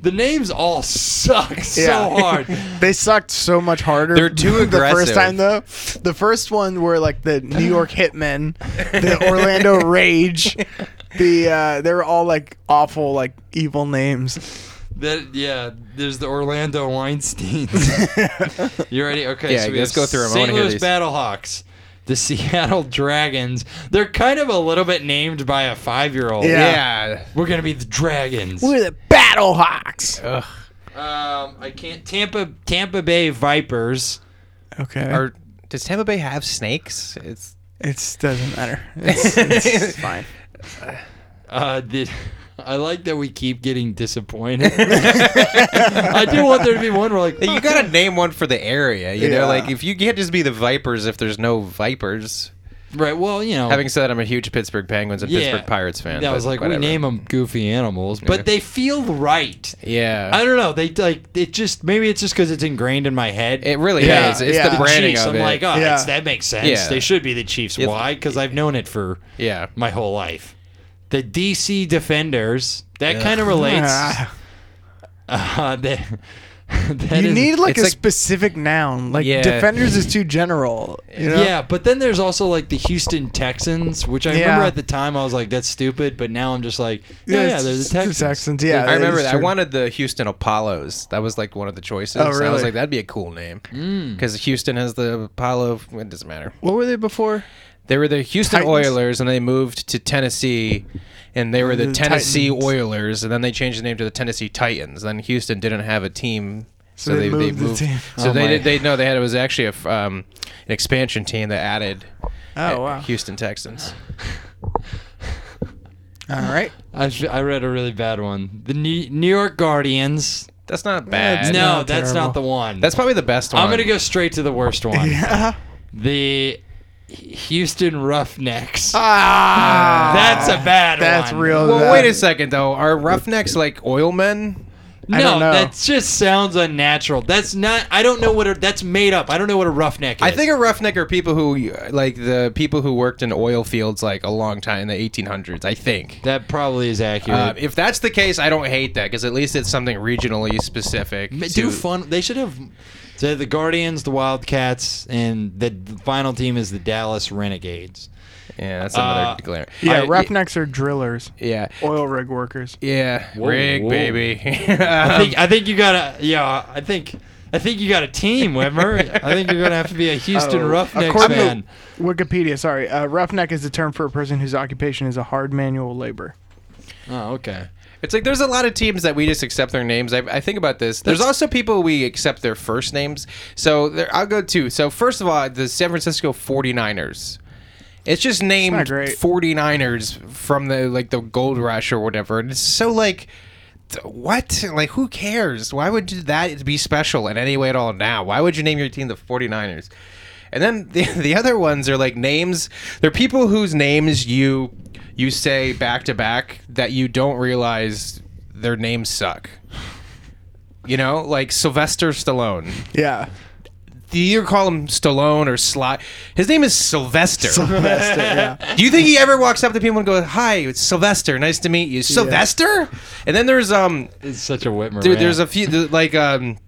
The names all suck so yeah. hard. They sucked so much harder. They're too aggressive. The first time, though, the first one were like the New York Hitmen, the Orlando Rage, The uh, they were all like awful, like evil names. That yeah, there's the Orlando Weinsteins. You ready? Okay, yeah, so we let's have go through them. Saint Louis Battlehawks, the Seattle Dragons. They're kind of a little bit named by a five-year-old. Yeah, yeah. We're gonna be the Dragons. We're the Battlehawks. Ugh. Um, I can't. Tampa Tampa Bay Vipers. Okay. Are, does Tampa Bay have snakes? It's it doesn't matter. It's, it's fine. Uh, the. I like that we keep getting disappointed. I do want there to be one where like... You got to name one for the area, you yeah. know? Like, if you can't just be the Vipers if there's no Vipers. Right, well, you know... Having said that, I'm a huge Pittsburgh Penguins and yeah, Pittsburgh Pirates fan. Yeah, I was like, whatever. We name them goofy animals, but yeah. they feel right. Yeah. I don't know. They like it just... Maybe it's just because it's ingrained in my head. It really yeah. is. It's yeah. the branding Chiefs, of I'm it. I'm like, oh, yeah. that makes sense. Yeah. They should be the Chiefs. It's, why? Because I've known it for yeah. my whole life. The D C Defenders, that kind of relates. Uh, that, that you is, need like a like, specific noun. Like yeah. Defenders is too general. You know? Yeah, but then there's also like the Houston Texans, which I yeah. remember at the time I was like, that's stupid. But now I'm just like, yeah, yeah, yeah there's the Texans. The Texans yeah, I remember that. True. I wanted the Houston Apollos. That was like one of the choices. Oh, really? I was like, that'd be a cool name. Because mm. Houston has the Apollo. It doesn't matter. What were they before? They were the Houston Titans. Oilers, and they moved to Tennessee, and they were the, the Tennessee Titans. Oilers, and then they changed the name to the Tennessee Titans. Then Houston didn't have a team, so, so they, they moved. They moved. The team. So oh they, they no, they had it was actually a, um, an expansion team that added oh, wow. Houston Texans. All right, I, sh- I read a really bad one. The New, New York Guardians. That's not bad. Yeah, no, not that's terrible. Not the one. That's probably the best one. I'm gonna go straight to the worst one. Yeah. The Houston Roughnecks. Ah, that's a bad that's one. That's real. Well, bad. Wait a second though. Are Roughnecks like oil men? No, I don't know. That just sounds unnatural. That's not. I don't know what. A, that's made up. I don't know what a roughneck is. I think a roughneck are people who like the people who worked in oil fields like a long time in the eighteen hundreds. I think that probably is accurate. Uh, if that's the case, I don't hate that because at least it's something regionally specific. Do to, fun. They should have. So the Guardians, the Wildcats, and the final team is the Dallas Renegades. Yeah, that's another uh, glare. Yeah, I, Roughnecks are drillers. Yeah, oil rig workers. Yeah, whoa, rig whoa. baby. um, I think I think you got a yeah. I think I think you got a team, Wimmer. I think you're gonna have to be a Houston oh, Roughnecks fan. Wikipedia, sorry, uh, roughneck is the term for a person whose occupation is a hard manual labor. Oh, okay. It's like there's a lot of teams that we just accept their names. I, I think about this. There's also people we accept their first names. So there, I'll go to. So first of all, the San Francisco forty-niners. It's just named forty-niners from the like the gold rush or whatever. And it's so like, what? Like who cares? Why would that be special in any way at all now? Why would you name your team the forty-niners? And then the, the other ones are like names. They're people whose names you... You say back to back that you don't realize their names suck. You know, like Sylvester Stallone. Yeah. Do you ever call him Stallone or Sly? His name is Sylvester. Sylvester, yeah. Do you think he ever walks up to people and goes, "Hi, it's Sylvester. Nice to meet you." Sylvester? Yeah. And then there's um it's such a Whitmer. Dude, there's a few like um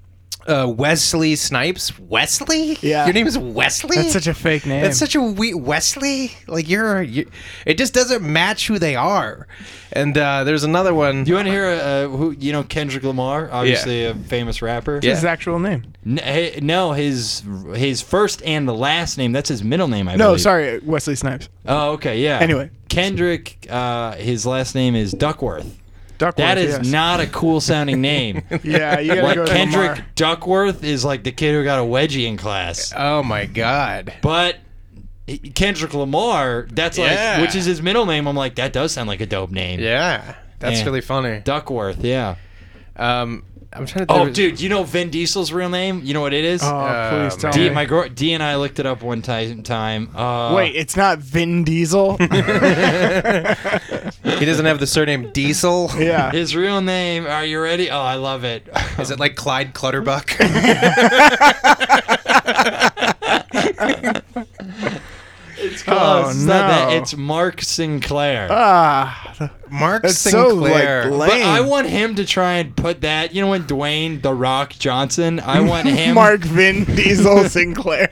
Uh, Wesley Snipes. Wesley? Yeah. Your name is Wesley? That's such a fake name. That's such a we- Wesley? Like, you're, you're... It just doesn't match who they are. And uh, there's another one. Do you want to hear, uh, who? you know, Kendrick Lamar? Obviously yeah. a famous rapper. Yeah. His actual name. No, his his first and the last name. That's his middle name, I no, believe. No, sorry. Wesley Snipes. Oh, okay, yeah. Anyway. Kendrick, uh, his last name is Duckworth. Duckworth, that is yes. not a cool sounding name. Yeah, you gotta like go Kendrick Lamar. Duckworth is like the kid who got a wedgie in class. Oh my god! But Kendrick Lamar, that's like, yeah. which is his middle name. I'm like, that does sound like a dope name. Yeah, that's and really funny. Duckworth, yeah. Um, I'm trying to. Oh, dude, you know Vin Diesel's real name? You know what it is? Oh, uh, please tell D, me. My gro- D and I looked it up one time. time. Uh, Wait, it's not Vin Diesel. He doesn't have the surname Diesel. Yeah. His real name, are you ready? Oh, I love it. Is it like Clyde Clutterbuck? It's close. Oh, no. It's Mark Sinclair. Ah, God. Mark That's Sinclair. So, like, lame. But I want him to try and put that, you know, when Dwayne The Rock Johnson, I want him. Mark Vin Diesel Sinclair.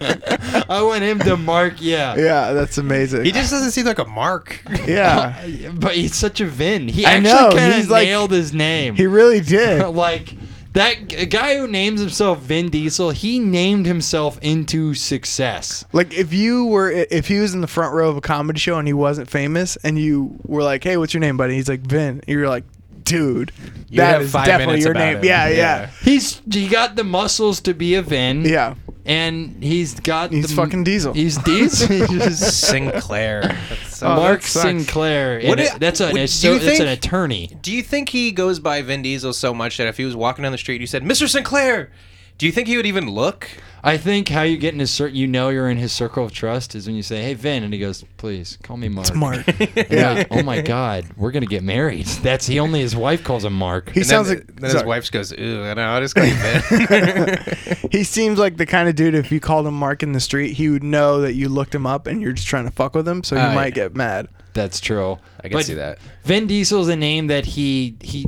I want him to mark, yeah. Yeah, that's amazing. He just doesn't seem like a Mark. Yeah. But he's such a Vin. He I actually kind of nailed, like, his name. He really did. Like, that guy who names himself Vin Diesel, he named himself into success. Like, if you were, if he was in the front row of a comedy show and he wasn't famous, and you were like, "Hey, what's your name, buddy?" He's like, "Vin." And you're like, "Dude, you that is definitely your name." Yeah, yeah, yeah. He's he got the muscles to be a Vin. Yeah. And he's got he's the, fucking Diesel. He's Diesel. Sinclair. That's so Mark Sinclair. What it, it, that's an, would, so, think, it's an attorney. Do you think he goes by Vin Diesel so much that if he was walking down the street, you said, "Mister Sinclair," do you think he would even look? I think how you get in his circle, you know, you're in his circle of trust is when you say, "Hey, Vin," and he goes, "Please call me Mark." It's Mark. Yeah. Like, oh my God, we're gonna get married. That's he only his wife calls him Mark. He and sounds then, like then sorry. His wife goes, "Ooh, I know, I'll just call you Vin." He seems like the kind of dude if you called him Mark in the street, he would know that you looked him up and you're just trying to fuck with him, so he uh, might get mad. That's true. I can but see that. Vin Diesel's a name that he he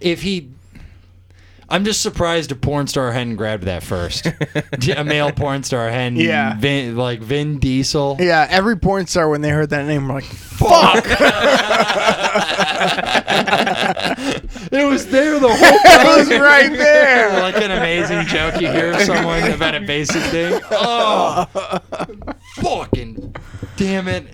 if he. I'm just surprised a porn star hadn't grabbed that first. A male porn star hadn't, yeah. Vin, like Vin Diesel. Yeah, every porn star, when they heard that name, were like, fuck! It was there the whole time. It was right there. Like an amazing joke you hear of someone about a basic thing. Oh, fucking damn it.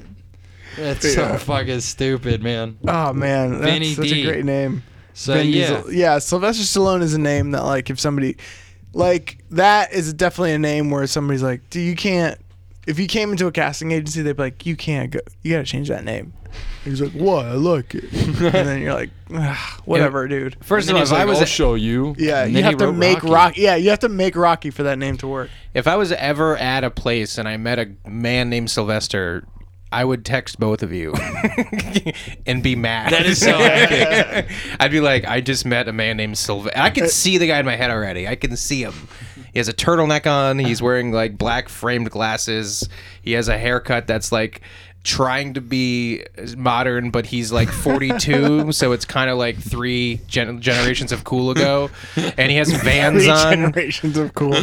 That's yeah. so fucking stupid, man. Oh, man. That's Vinny such D. a great name. So yeah. yeah, Sylvester Stallone is a name that, like, if somebody, like, that is definitely a name where somebody's like, "Dude, you can't." If you came into a casting agency, they'd be like, "You can't go. You gotta change that name." And he's like, "What? I like it." And then you're like, "Whatever, yeah. dude." First of all, if like, I was, I'll show you. Yeah, you have to make Rocky. Rocky. Yeah, you have to make Rocky for that name to work. If I was ever at a place and I met a man named Sylvester, I would text both of you and be mad. That is so accurate. I'd be like, I just met a man named Sylvester. I can see the guy in my head already. I can see him. He has a turtleneck on. He's wearing, like, black framed glasses. He has a haircut that's, like, trying to be modern, but he's, like, forty-two, so it's kind of like three gen- generations of cool ago. And he has Vans three on. Generations of cool.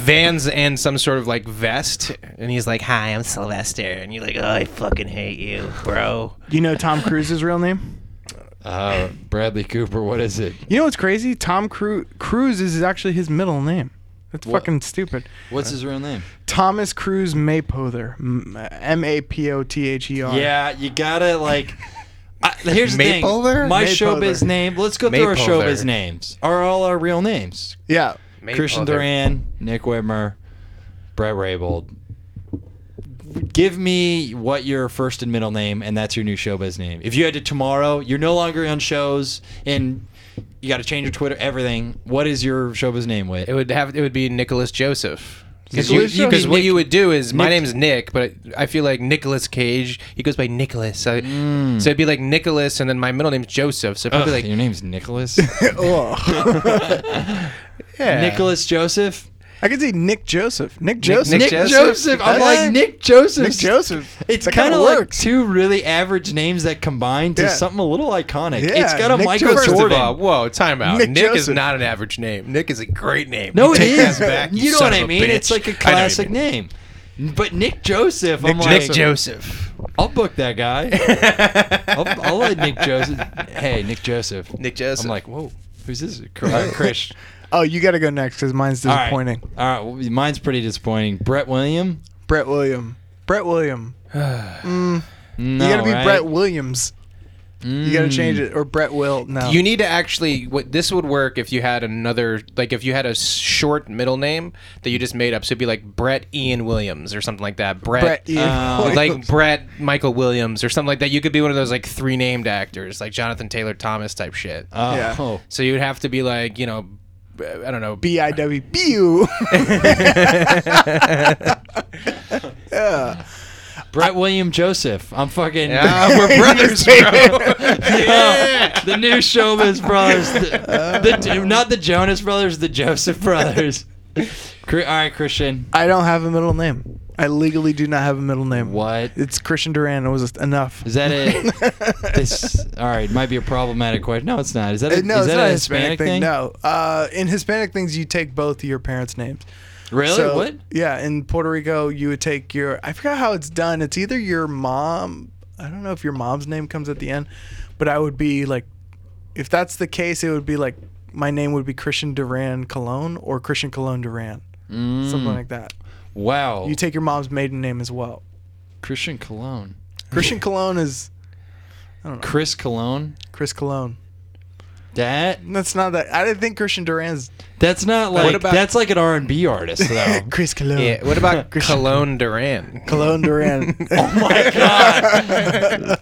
Vans and some sort of, like, vest. And he's like, "Hi, I'm Sylvester." And you're like, "Oh, I fucking hate you, bro." You know Tom Cruise's real name? Uh, Bradley Cooper. What is it? You know what's crazy? Tom Cru- Cruise is actually his middle name. That's what? Fucking stupid. What's his real name? Thomas Cruise Mapother. M A P O T H E R. Yeah, you gotta, like... I, here's the thing. Mapother? My Mapother. Showbiz name. Let's go through Mapother. Our showbiz names. Are all our real names. Yeah. Mapother. Christian Duran, Nick Whitmer, Brett Raybould. Give me what your first and middle name, and that's your new showbiz name. If you had to tomorrow, you're no longer on shows, and... You got to change your Twitter, everything. What is your showbiz name with? It would have. It would be Nicholas Joseph. Because what you would do is, Nick. My name's Nick, but I feel like Nicolas Cage. He goes by Nicholas. I, mm. So it'd be like Nicholas, and then my middle name's Joseph. So probably Ugh, like your name's Nicholas. yeah. Nicholas Joseph. I could say Nick Joseph. Nick Joseph. Nick, Nick, Nick Joseph. Joseph. I'm like Nick Joseph. Nick Joseph. It's kind of like two really average names that combine to yeah. something a little iconic. Yeah. It's got a Nick Michael Joseph. Jordan. All, whoa, time out. Nick, Nick is not an average name. Nick is a great name. No, it is. Back, you, you know what I mean? It's like a classic name. But Nick Joseph, Nick I'm like... Nick Joseph. I'll book that guy. I'll, I'll let Nick Joseph... Hey, Nick Joseph. Nick Joseph. I'm like, whoa, who's this? Krish. Oh, you got to go next because mine's disappointing. All right, All right. Well, mine's pretty disappointing. Brett William? Brett William. Brett William. mm. no, you got to be right? Brett Williams. Mm. You got to change it. Or Brett Will. No. You need to actually, what, this would work if you had another, like if you had a short middle name that you just made up. So it'd be like Brett Ian Williams or something like that. Brett, Brett Ian uh, Like Brett Michael Williams or something like that. You could be one of those like three named actors, like Jonathan Taylor Thomas type shit. Oh. Yeah. oh. So you would have to be like, you know, I don't know. B I W B U Yeah. Brett William Joseph. I'm fucking... Yeah, we're brothers, bro. yeah. The new Showbiz Brothers. The, the, not the Jonas Brothers, the Joseph Brothers. All right, Christian. I don't have a middle name. I legally do not have a middle name. What? It's Christian Duran. It was enough. Is that it? This, all right, might be a problematic question. No, it's not. Is that a, no, is that a Hispanic, Hispanic thing? thing? No. Uh, in Hispanic things, you take both of your parents' names. Really? So, what? Yeah, in Puerto Rico, you would take your... I forgot how it's done. It's either your mom... I don't know if your mom's name comes at the end, but I would be like... If that's the case, it would be like... My name would be Christian Duran Colon or Christian Colon Duran. Mm. Something like that. Wow. You take your mom's maiden name as well. Christian Colon. Christian Colon is... I don't know. Chris Colon? Chris Colon. That? That's not that. I didn't think Christian Duran's... That's not like... About, that's like an R and B artist, though. Chris Colon. Yeah, what about Colon Duran? Colon Duran. Oh, my God.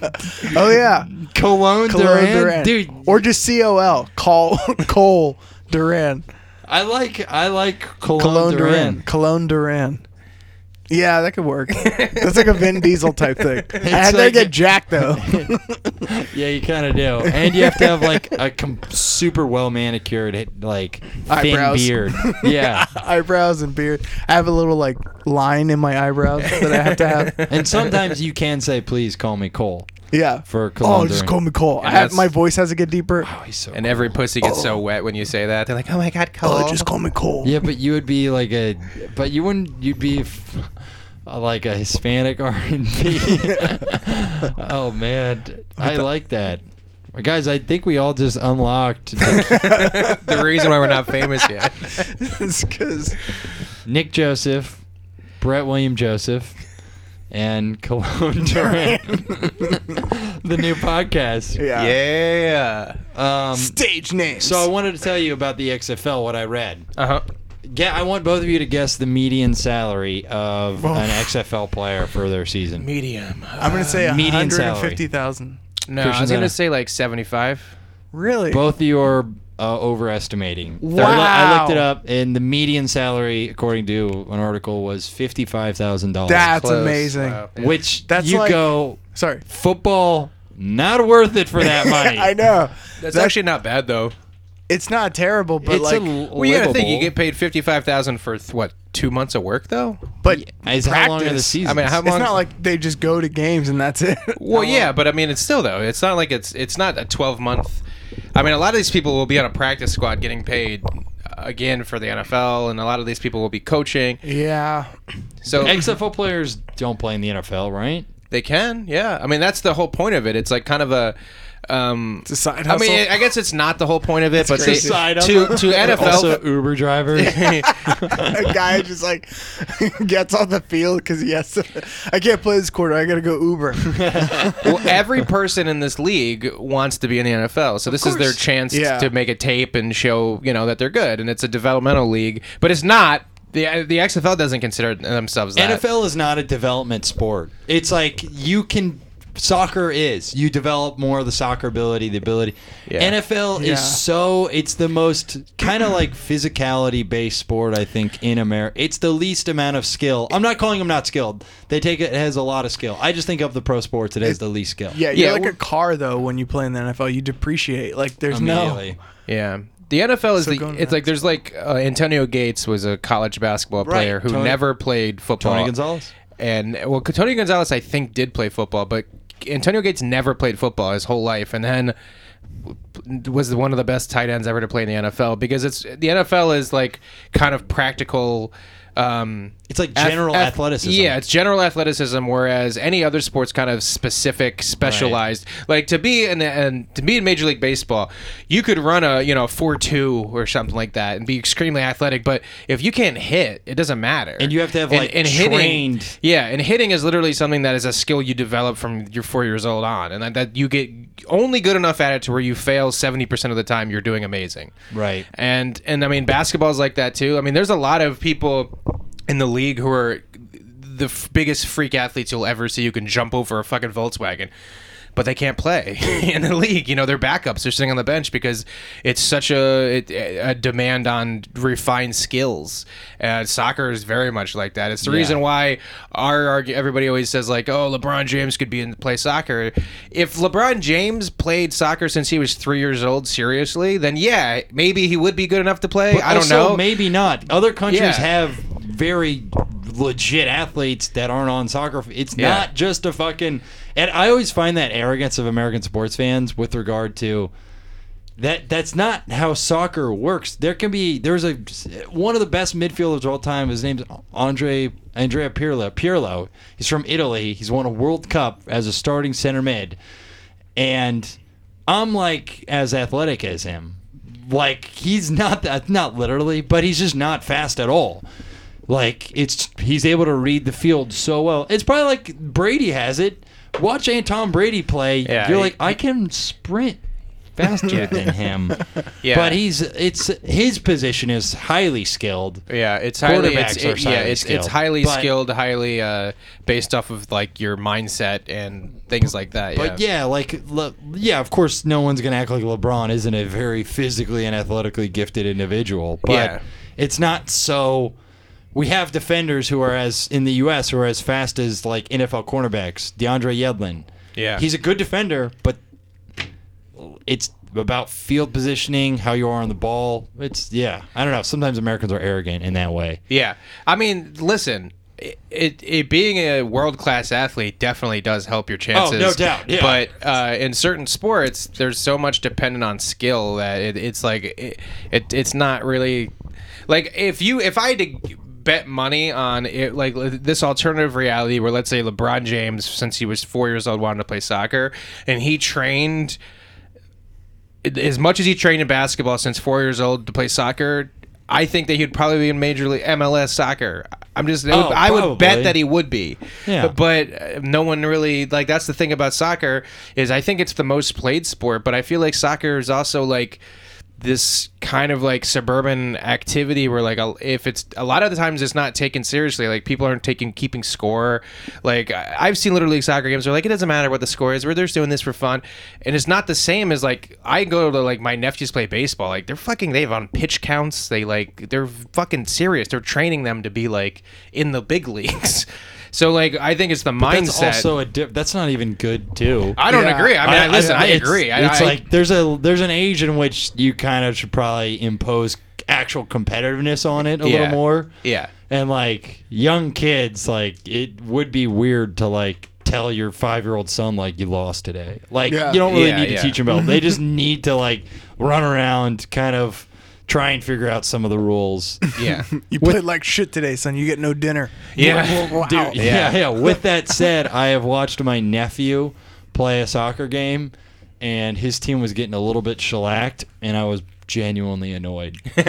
Oh, yeah. Colon, Colon Duran? Duran? Dude. Or just C O L. Call, Cole Duran. I like I like Colon, Colon Duran. Duran. Colon Duran. Yeah, that could work. That's like a Vin Diesel type thing. It's I had like to get jacked, though. Yeah, you kind of do. And you have to have, like, a com- super well-manicured, like, thin eyebrows. Beard. Yeah. Eyebrows and beard. I have a little, like, line in my eyebrows that I have to have. And sometimes you can say, please call me Cole. Yeah. For Colon oh, Duran. Just call me Cole. I have, my voice has to get deeper. Oh, he's so And cool. Every pussy gets oh. so wet when you say that. They're like, oh, my God, Cole. Oh, just call me Cole. Yeah, but you would be, like, a... But you wouldn't... You'd be... F- Like a Hispanic R and B. Oh, man. I like that. Guys, I think we all just unlocked the, the reason why we're not famous yet. It's because Nick Joseph, Brett William Joseph, and Colon Duran. The new podcast. Yeah. Yeah. Um, Stage names. So I wanted to tell you about the X F L, what I read. Uh-huh. Yeah, I want both of you to guess the median salary of oh. an X F L player for their season. Medium. Uh, I'm going to say one hundred fifty thousand dollars. No, Christian's I was going to say like seventy-five. Really? Both of you are uh, overestimating. Wow. I looked it up, and the median salary, according to an article, was fifty-five thousand dollars. That's Close. amazing. Wow. Which That's you like, go, sorry. Football, not worth it for that money. I know. That's, That's actually not bad, though. It's not terrible, but it's like, l- well, you gotta think you get paid fifty-five thousand for th- what two months of work though. But yeah, is how long are the seasons? I mean, how long? It's not like they just go to games and that's it. Well, yeah, but I mean, it's still though. It's not like it's it's not a twelve month. I mean, a lot of these people will be on a practice squad getting paid again for the N F L, and a lot of these people will be coaching. Yeah. So X F L players don't play in the N F L, right? They can, yeah. I mean, that's the whole point of it. It's like kind of a. Um, it's a side hustle. I mean, I guess it's not the whole point of it, it's but they, side to to N F L also Uber drivers. A guy just like gets on the field because he has to. I can't play this quarter. I gotta go Uber. Well, every person in this league wants to be in the N F L, so of this course. is their chance yeah. to make a tape and show you know that they're good. And it's a developmental league, but it's not. The the X F L doesn't consider themselves that. N F L is not a development sport. It's like you can. Soccer is. You develop more of the soccer ability, the ability. Yeah. N F L yeah. is so, it's the most kind of like physicality-based sport, I think, in America. It's the least amount of skill. I'm not calling them not skilled. They take it, it has a lot of skill. I just think of the pro sports, it has it's, the least skill. Yeah, you're yeah, like a car, though, when you play in the N F L. You depreciate. Like, there's no. Yeah. The N F L is so the, it's like, there's like, uh, Antonio Gates was a college basketball right. player who Tony, never played football. Tony Gonzalez? And, well, Tony Gonzalez, I think, did play football, but Antonio Gates never played football his whole life, and then was one of the best tight ends ever to play in the N F L because it's the N F L is like kind of practical. Um, it's like general ath- athleticism. Yeah, it's general athleticism, whereas any other sport's kind of specific, specialized. Right. Like to be in and to be in Major League Baseball, you could run a you know four two or something like that and be extremely athletic. But if you can't hit, it doesn't matter. And you have to have and, like and trained. Hitting, yeah, and hitting is literally something that is a skill you develop from you're four years old on, and that, that you get only good enough at it to where you fail seventy percent of the time. You're doing amazing. Right. And and I mean basketball's like that too. I mean there's a lot of people. In the league who are the f- biggest freak athletes you'll ever see. You can jump over a fucking Volkswagen. but they can't play in the league. You know, they're backups. They're sitting on the bench because it's such a, a demand on refined skills. And soccer is very much like that. It's the yeah. reason why our everybody always says, like, oh, LeBron James could be in play soccer. If LeBron James played soccer since he was three years old seriously, then yeah, maybe he would be good enough to play. But I don't also, know. Maybe not. Other countries yeah. have very legit athletes that aren't on soccer. It's yeah. not just a fucking... And I always find that arrogance of American sports fans with regard to that. That's not how soccer works. There can be... There's a... One of the best midfielders of all time, his name's Andre, Andrea Pirlo. Pirlo. He's from Italy. He's won a World Cup as a starting center mid. And I'm like as athletic as him. Like, he's not that... Not literally, but he's just not fast at all. Like, it's he's able to read the field so well. It's probably like Brady has it. Watch Tom Brady play. Yeah, you're he, like, I can sprint faster yeah. than him. Yeah. But he's it's his position is highly skilled. Yeah, it's highly it's, it, yeah, it's, skilled, it's highly but, skilled, highly uh, based off of like your mindset and things like that. But yeah, yeah like le, yeah, of course no one's going to act like LeBron isn't a very physically and athletically gifted individual, but yeah. it's not so we have defenders who are as in the U S who are as fast as like N F L cornerbacks. DeAndre Yedlin, yeah, he's a good defender, but it's about field positioning, how you are on the ball. It's yeah, I don't know. Sometimes Americans are arrogant in that way. Yeah, I mean, listen, it it, it being a world class athlete definitely does help your chances. Oh, no doubt. Yeah. But uh, in certain sports, there's so much dependent on skill that it, it's like it, it it's not really like if you if I had to bet money on it, like this alternative reality where let's say LeBron James since he was four years old wanted to play soccer and he trained as much as he trained in basketball since four years old to play soccer, I think that he'd probably be in Major League M L S soccer. I'm just oh, would, I would bet that he would be. Yeah. But no one really like that's the thing about soccer is I think it's the most played sport, but I feel like soccer is also like this kind of like suburban activity where like if it's a lot of the times it's not taken seriously, like people aren't taking keeping score. Like I've seen Little League soccer games where like it doesn't matter what the score is, we're just doing this for fun, and it's not the same as like I go to like my nephews play baseball, like they're fucking they've on pitch counts, they like they're fucking serious, they're training them to be like in the big leagues. So, like, I think it's the but mindset. That's also a dip. That's not even good, too. I don't yeah. agree. I mean, I, I, listen, I, I it's, agree. I, it's I, like there's a there's an age in which you kind of should probably impose actual competitiveness on it a yeah. little more. Yeah. And, like, young kids, like, it would be weird to, like, tell your five-year-old son, like, you lost today. Like, yeah. you don't really yeah, need to yeah. teach him about it. They just need to, like, run around kind of. Try and figure out some of the rules. Yeah. You played like shit today, son. You get no dinner. Yeah. Wow. Dude, yeah. yeah, yeah. With that said, I have watched my nephew play a soccer game, and his team was getting a little bit shellacked, and I was genuinely annoyed. And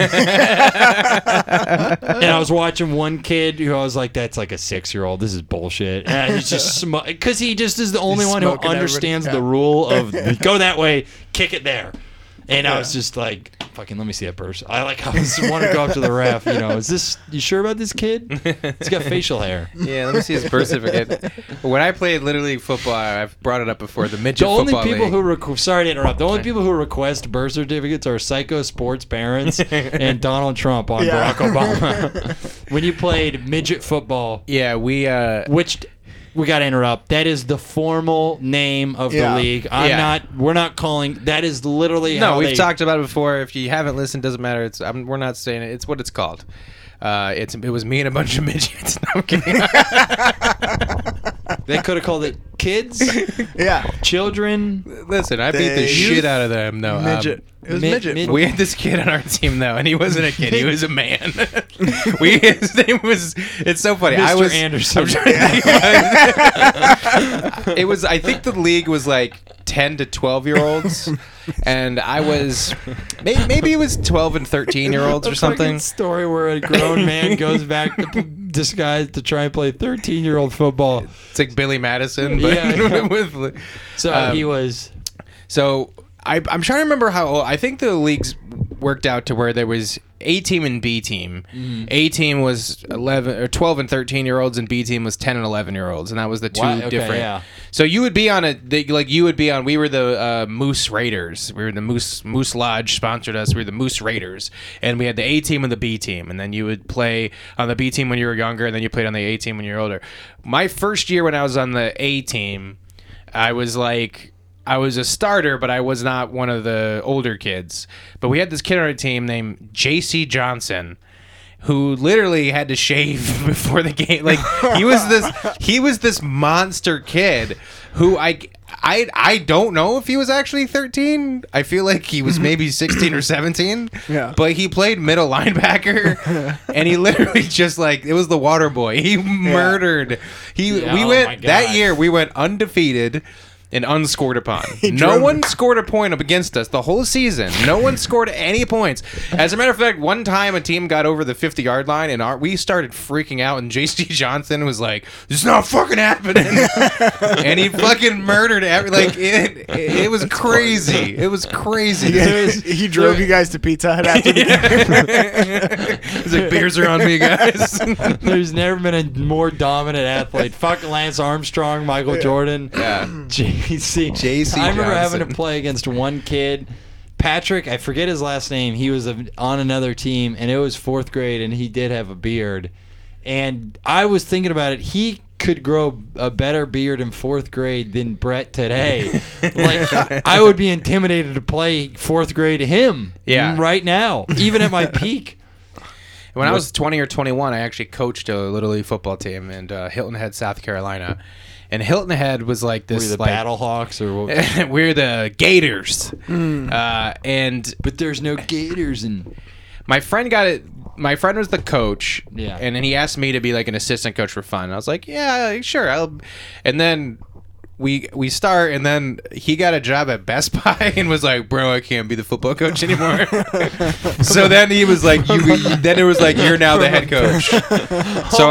I was watching one kid who I was like, that's like a six-year-old. This is bullshit. And he's just because sm- he just is the only he's one who understands the rule of go that way, kick it there. And yeah. I was just like, fucking, let me see that person. I like, I just want to go up to the ref. You know, is this, you sure about this kid? He's got facial hair. Yeah, let me see his birth certificate. When I played Little League football, I've brought it up before, the midget football league. The only people who, requ- sorry to interrupt, the only people who request birth certificates are psycho sports parents and Donald Trump on yeah. Barack Obama. When you played midget football. Yeah, we, uh, which. We got to interrupt. That is the formal name of yeah. the league. I'm yeah. not. We're not calling. That is literally. No, how we've they, talked about it before. If you haven't listened, doesn't matter. It's. I'm, we're not saying it. It's what it's called. Uh, it's. It was me and a bunch of midgets. No, I'm kidding. They could have called it kids. Yeah. Children. Listen, I they, beat the shit out of them. No. Midget. Um, It was mid, midget. Mid- we had this kid on our team though, and he wasn't a kid; he was a man. we his name was. It's so funny. Mister I was Anderson. I'm trying to think about it. It was. I think the league was like ten to twelve year olds, and I was maybe, maybe it was twelve and thirteen year olds or something. Story where a grown man goes back disguised to try and play thirteen year old football. It's like Billy Madison, but yeah, yeah. with so um, he was so. I, I'm trying to remember how old. I think the leagues worked out to where there was A team and B team. Mm. A team was eleven or twelve and thirteen year olds, and B team was ten and eleven year olds, and that was the two okay, different. Yeah. So you would be on a they, like you would be on. We were the uh, Moose Raiders. We were the Moose Moose Lodge sponsored us. We were the Moose Raiders, and we had the A team and the B team, and then you would play on the B team when you were younger, and then you played on the A team when you were older. My first year when I was on the A team, I was like. I was a starter, but I was not one of the older kids. But we had this kid on our team named J C Johnson, who literally had to shave before the game. Like he was this, he was this monster kid who I, I, I don't know if he was actually thirteen. I feel like he was maybe sixteen or seventeen. Yeah. But he played middle linebacker, and he literally just like it was the water boy. He yeah. murdered. He yeah, we oh went that year. We went undefeated. And unscored upon. No one scored a point up against us the whole season. No one scored any points. As a matter of fact, one time a team got over the fifty-yard line, and our, we started freaking out, and J C Johnson was like, "This is not fucking happening." And he fucking murdered every. Like, it, it, it was crazy. It was crazy. Yeah, he drove you guys to Pizza Hut after the game. He's like, "Beers are on me, guys." There's never been a more dominant athlete. Fuck Lance Armstrong, Michael yeah. Jordan. Yeah. Jeez. J C I remember Johnson. having to play against one kid, Patrick, I forget his last name. He was a, on another team, and it was fourth grade, and he did have a beard. And I was thinking about it. He could grow a better beard in fourth grade than Brett today. Like, I would be intimidated to play fourth grade him yeah. right now, even at my peak. When I was twenty or twenty-one, I actually coached a Little League football team in uh, Hilton Head, South Carolina. And Hilton Head was like this. Were you the like, Battle Hawks or what? We're the Gators. Mm. Uh, and But there's no Gators. And my friend got it. My friend was the coach. Yeah. And then he asked me to be like an assistant coach for fun. And I was like, yeah, sure. I'll. And then we we start, and then he got a job at Best Buy and was like, "Bro, I can't be the football coach anymore." So then he was like, you, you, then it was like, "You're now the head coach." So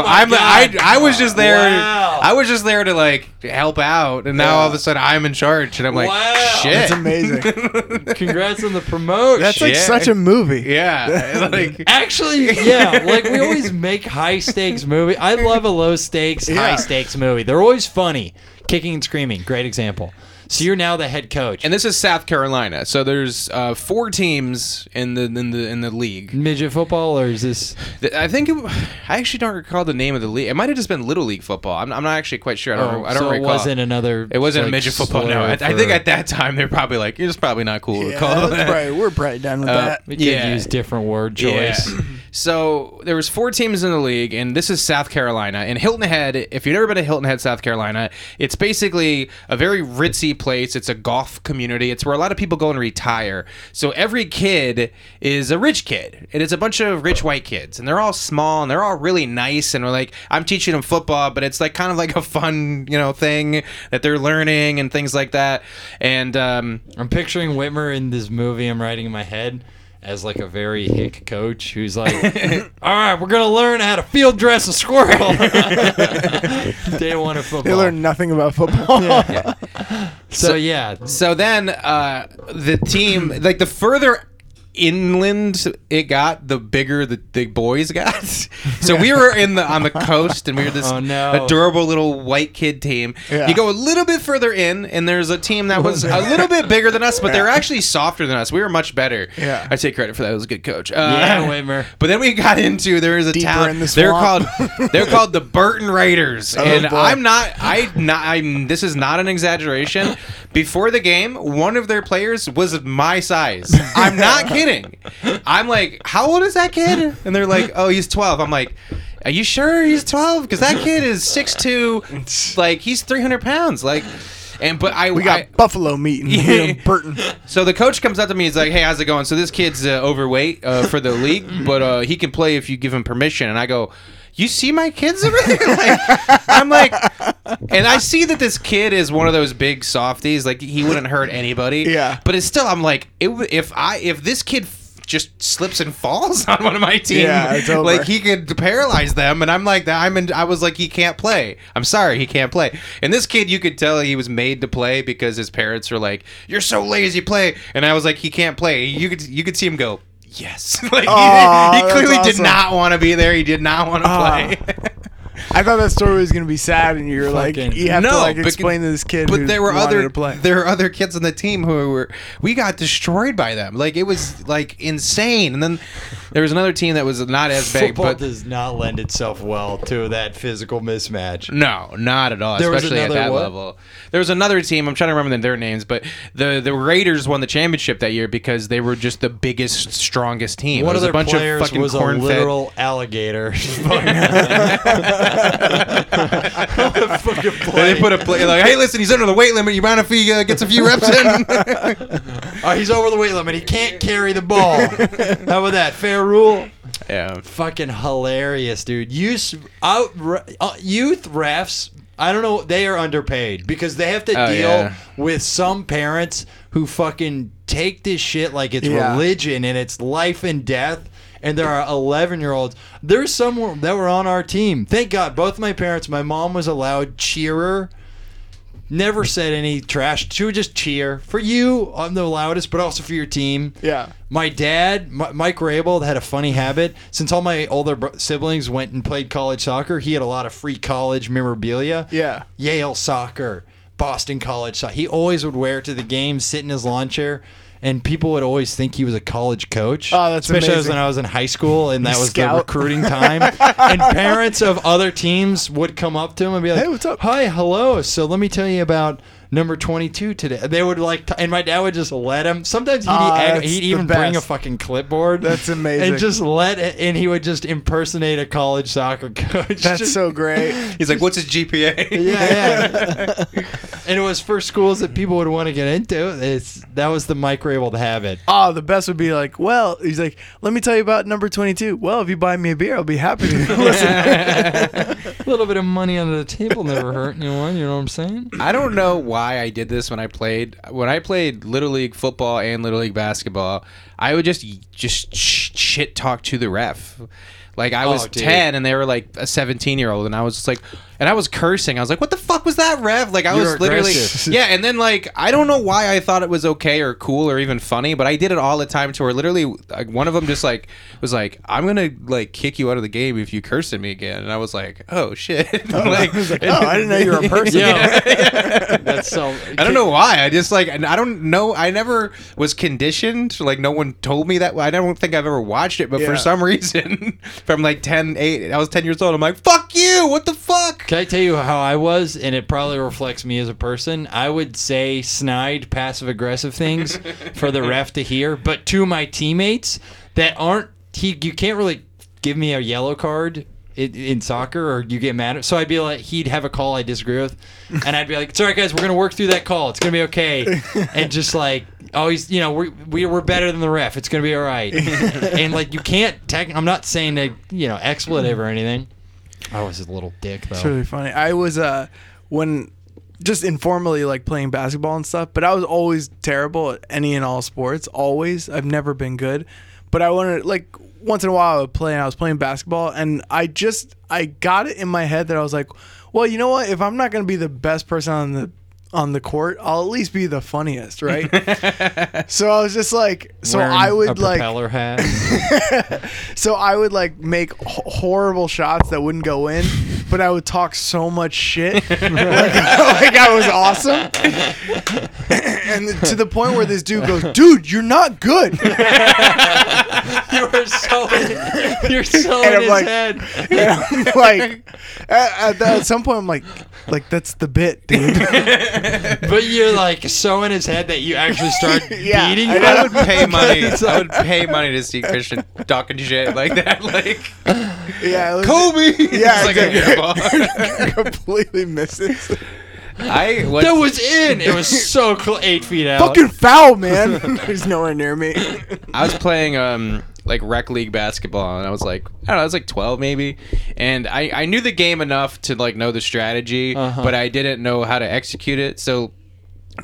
oh I'm I, I was just there wow. I was just there to like help out, and now yeah. all of a sudden I'm in charge, and I'm like, wow. "Shit, that's amazing!" Congrats on the promotion. That's like yeah. such a movie. Yeah, like actually, yeah, like we always make high stakes movie. I love a low stakes, yeah. high stakes movie. They're always funny. Kicking and Screaming, great example. So you're now the head coach, and this is South Carolina. So there's uh, four teams in the in the in the league. Midget football, or is this? I think it, I actually don't recall the name of the league. It might have just been Little League football. I'm, I'm not actually quite sure. I don't. Oh, I don't so recall. It wasn't another. It wasn't like, midget football. No, I, I think at that time they're probably like, it's probably not cool. Yeah, to call that. Probably, we're probably done with uh, that. We could yeah. use different word choice. Yeah. So there was four teams in the league, and this is South Carolina. And Hilton Head, if you've never been to Hilton Head, South Carolina, it's basically a very ritzy place. It's a golf community. It's where a lot of people go and retire. So every kid is a rich kid, and it's a bunch of rich white kids, and they're all small, and they're all really nice, and we're like, I'm teaching them football, but it's like kind of like a fun, you know, thing that they're learning and things like that. And um, I'm picturing Whitmer in this movie I'm writing in my head. As like a very hick coach who's like, all right, we're going to learn how to field dress a squirrel. Day one of football. They learn nothing about football. Yeah. Yeah. So, so, yeah. So then uh, the team, like the further inland it got, the bigger the, the boys got. So we were in the on the coast, and we were this oh, no. adorable little white kid team. Yeah. You go a little bit further in, and there's a team that was a little bit bigger than us, but they were actually softer than us. We were much better. Yeah. I take credit for that. It was a good coach. Uh, yeah, Whitmer. But then we got into there was a town. The they're called they're called the Burton Raiders, oh, and boy. I'm not I not I'm. This is not an exaggeration. Before the game, one of their players was my size. I'm not kidding. I'm like, how old is that kid? And they're like, oh, he's twelve. I'm like, are you sure he's twelve? Because that kid is six two, like he's three hundred pounds, like. And but I we got I, buffalo meat in yeah. Burton. So the coach comes up to me. He's like, "Hey, how's it going? So this kid's uh, overweight uh, for the league, but uh, he can play if you give him permission." And I go, "You see my kids over there?" Like, I'm like, and I see that this kid is one of those big softies. Like he wouldn't hurt anybody. Yeah. But it's still, I'm like, it, if I if this kid just slips and falls on one of my team, yeah, it's over. Like he could paralyze them, and I'm like, I'm in, I was like, he can't play. I'm sorry, he can't play. And this kid, you could tell he was made to play because his parents were like, "You're so lazy, play." And I was like, he can't play. You could you could see him go. yes. Like oh, he, he clearly awesome. did not want to be there. He did not want to uh, play. I thought that story was going to be sad, and you're like, you have no, to like explain but, to this kid. But who there were other to play. there were other kids on the team who were we got destroyed by them. Like it was like insane. And then there was another team that was not as big. Football but does not lend itself well to that physical mismatch. No, not at all. There especially at that what? level. There was another team. I'm trying to remember their names, but the the Raiders won the championship that year because they were just the biggest, strongest team. One of their players fucking was a literal alligator. They put a play like, hey, listen, he's under the weight limit. You mind if he uh, gets a few reps in? Oh, he's over the weight limit. He can't carry the ball. How about that? Fair rule. Yeah. Fucking hilarious, dude. Youth, out, uh, youth refs. I don't know. They are underpaid because they have to oh, deal yeah. with some parents who fucking take this shit like it's yeah. religion and it's life and death. And there are eleven-year-olds. There's some that were on our team. Thank God. Both my parents, my mom was a loud cheerer. Never said any trash. She would just cheer. For you, I'm the loudest, but also for your team. Yeah. My dad, M- Mike Rabel, had a funny habit. Since all my older bro- siblings went and played college soccer, he had a lot of free college memorabilia. Yeah. Yale soccer, Boston college soccer. He always would wear it to the game, sit in his lawn chair. And people would always think he was a college coach. Oh, that's Especially amazing. when I was in high school and that was Scout. the recruiting time. And parents of other teams would come up to him and be like, hey, what's up? Hi, hello. So let me tell you about number twenty-two today. They would like, t- and my dad would just let him. Sometimes he'd, uh, he'd even bring a fucking clipboard. That's amazing. And just let it, and he would just impersonate a college soccer coach. That's just, so great. He's like, what's his G P A? Yeah, yeah. And it was for schools that people would want to get into. It's that was the Mike Rabel habit. Oh, the best would be like, well, he's like, let me tell you about number twenty-two. Well, if you buy me a beer, I'll be happy to listen. A little bit of money under the table never hurt anyone. You know what I'm saying? I don't know why I did this when I played. When I played Little League football and Little League basketball, I would just just shit talk to the ref. Like I was oh, ten and they were like a seventeen year old and I was just like, and I was cursing. I was like, what the fuck was that, Rev? Like I You're was literally, aggressive. yeah. And then like, I don't know why I thought it was okay or cool or even funny, but I did it all the time to where literally like one of them just like was like, I'm going to like kick you out of the game if you curse at me again. And I was like, oh shit. Oh, like, I was like, oh, I didn't know you were a person. Yeah, yeah. That's so, I don't know why. I just like, I don't know. I never was conditioned. Like no one told me that. I don't think I've ever watched it, but yeah. for some reason from like ten, eight, I was ten years old. I'm like, fuck you. What the fuck? Can I tell you how I was? And it probably reflects me as a person. I would say snide, passive-aggressive things for the ref to hear, but to my teammates that aren't... He, you can't really give me a yellow card in, in soccer or you get mad at... So I'd be like... He'd have a call I disagree with, and I'd be like, it's all right, guys. We're going to work through that call. It's going to be okay. And just like... Always, you know, we we we're better than the ref. It's going to be all right. And like, you can't... Tech, I'm not saying a, you know, expletive or anything. I was a little dick, though. It's really funny. I was, uh, when just informally like playing basketball and stuff, but I was always terrible at any and all sports. Always. I've never been good. But I wanted, like, once in a while I would play, and I was playing basketball, and I just, I got it in my head that I was like, well, you know what? If I'm not going to be the best person on the on the court, I'll at least be the funniest, right? So I was just like, so Wearing I would a propeller like, hat. So I would like make h- horrible shots that wouldn't go in, but I would talk so much shit, like, like I was awesome, and to the point where this dude goes, "Dude, you're not good." You are so, in, you're so and in I'm his like, head. And I'm like, at, at some point, I'm like, like that's the bit, dude. But you're like so in his head that you actually start yeah, beating him. I would pay money. I would pay money to see Christian talking shit like that. Like, yeah, was, Kobe. Yeah, like completely misses. I was, that was in. It was so cl- eight feet out. Fucking foul, man. There's nowhere near me. I was playing um like rec league basketball, and I was like, I don't know, I was like twelve maybe, and I, I knew the game enough to like know the strategy, uh-huh. but I didn't know how to execute it. So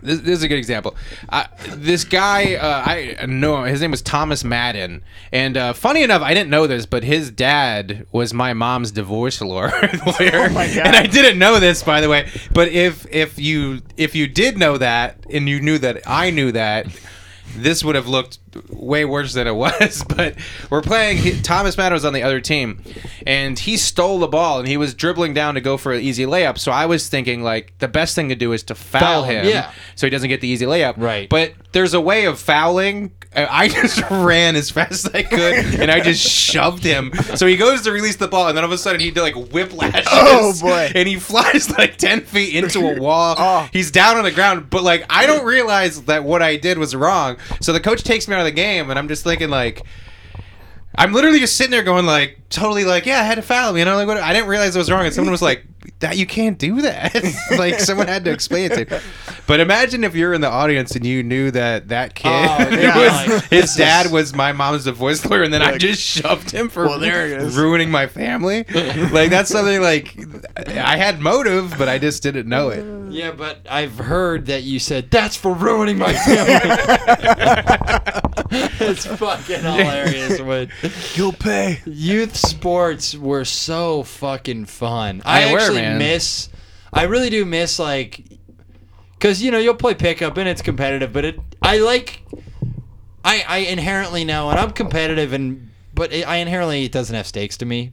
this, this is a good example. I, this guy, uh, I know his name was Thomas Madden, and uh, funny enough, I didn't know this, but his dad was my mom's divorce lawyer. Oh my God. And I didn't know this, by the way. But if if you if you did know that, and you knew that I knew that, this would have looked way worse than it was, but we're playing. He, Thomas Maddow was on the other team, and he stole the ball, and he was dribbling down to go for an easy layup. So I was thinking, like, the best thing to do is to foul, foul him, yeah. so he doesn't get the easy layup. Right. But there's a way of fouling. I just ran as fast as I could, and I just shoved him. So he goes to release the ball, and then all of a sudden he did, like, whiplashes. Oh, boy. And he flies, like, ten feet into a wall. Oh. He's down on the ground, but, like, I don't realize that what I did was wrong. So the coach takes me out of the game, and I'm just thinking, like, I'm literally just sitting there going, like, totally, like, yeah, I had to foul him, you know? Like, what, I didn't realize it was wrong, and someone was like, that you can't do that. Like, someone had to explain it to you. But imagine if you're in the audience and you knew that that kid oh, yeah, was, like, his dad is... was my mom's divorce lawyer, and then like, I just shoved him for well, there it is. ruining my family. Like, that's something, like, I had motive, but I just didn't know it. Yeah, but I've heard that you said, that's for ruining my family. It's fucking hilarious. When you'll pay. Youth sports were so fucking fun. I, I actually were, miss, I really do miss, like, because, you know, you'll play pickup and it's competitive, but it, I like, I, I inherently know, and I'm competitive, and but it, I inherently, it doesn't have stakes to me.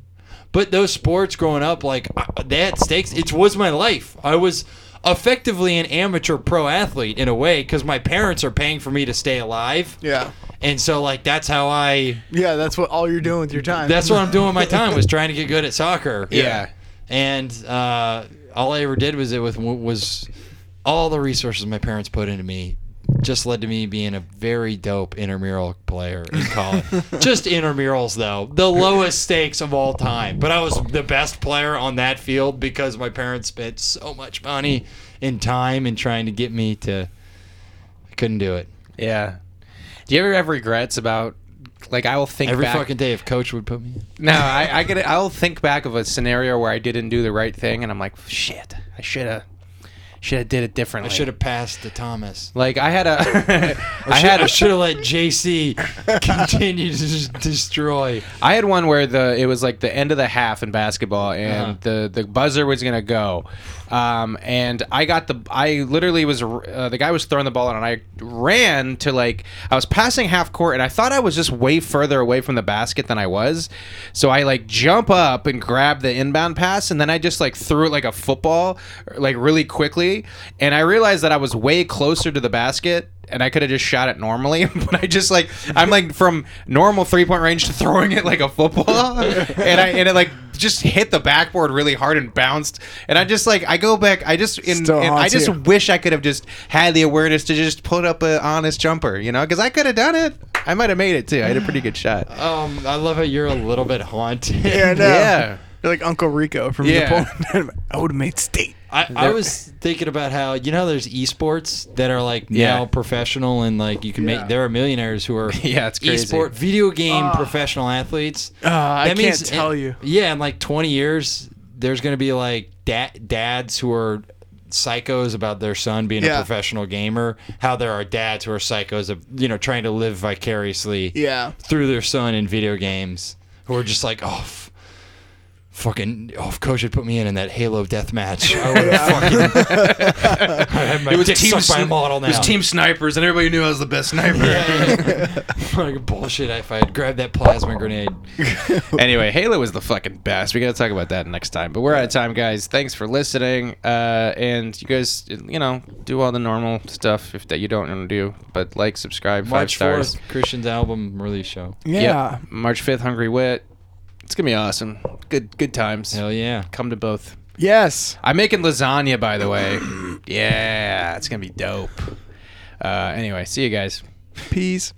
But those sports growing up, like, they had stakes. It was my life. I was effectively an amateur pro athlete in a way, because my parents are paying for me to stay alive. Yeah. And so, like, that's how I... Yeah, that's what all you're doing with your time. That's what I'm doing with my time, was trying to get good at soccer. Yeah. yeah. And uh, all I ever did was it with was all the resources my parents put into me just led to me being a very dope intramural player in college. Just intramurals, though. The lowest stakes of all time. But I was the best player on that field because my parents spent so much money and time in trying to get me to... I couldn't do it. Yeah. Do you ever have regrets about, like, I will think Every back... Every fucking day if Coach would put me in. No, I, I get it. I'll think back of a scenario where I didn't do the right thing, and I'm like, shit, I should have should have did it differently. I should have passed to Thomas. Like, I had a... I should, had a, I should have let J C continue to just destroy. I had one where the it was, like, the end of the half in basketball, and uh-huh. the, the buzzer was going to go. Um, and I got the, I literally was, uh, the guy was throwing the ball out, and I ran to, like, I was passing half court, and I thought I was just way further away from the basket than I was. So I, like, jump up and grab the inbound pass, and then I just, like, threw it like a football, like, really quickly. And I realized that I was way closer to the basket, and I could have just shot it normally, but I just, like, I'm, like, from normal three-point range to throwing it like a football, and I and it, like, just hit the backboard really hard and bounced, and I just, like, I go back, I just, in, and I just you. wish I could have just had the awareness to just put up an honest jumper, you know, because I could have done it. I might have made it, too. I had a pretty good shot. Um, I love how you're a little bit haunted. Yeah, no. Yeah. You're like Uncle Rico from yeah. Napoleon. I would have made state. I, I was thinking about how, you know, how there's esports that are, like, yeah. now professional, and, like, you can yeah. make, there are millionaires who are yeah, it's crazy. esport video game uh, professional athletes. Uh, I can't means, tell and, you. Yeah, in like twenty years, there's going to be like da- dads who are psychos about their son being yeah. a professional gamer, how there are dads who are psychos of, you know, trying to live vicariously yeah. through their son in video games, who are just like, oh, f- Fucking, oh, if Coach had put me in in that Halo deathmatch, I would have fucking. I had my it was dick team sucked sn- by a model now. It was team snipers, and everybody knew I was the best sniper. Yeah. Like, bullshit if I had grabbed that plasma grenade. Anyway, Halo was the fucking best. We got to talk about that next time. But we're out of time, guys. Thanks for listening. Uh, and you guys, you know, do all the normal stuff if that you don't want to do. But like, subscribe, March five stars. March fourth, Christian's album release show. Yeah. Yep. March fifth, Hungry Wit. It's going to be awesome. Good good times. Hell yeah. Come to both. Yes. I'm making lasagna, by the way. Yeah. It's going to be dope. Uh, anyway, see you guys. Peace.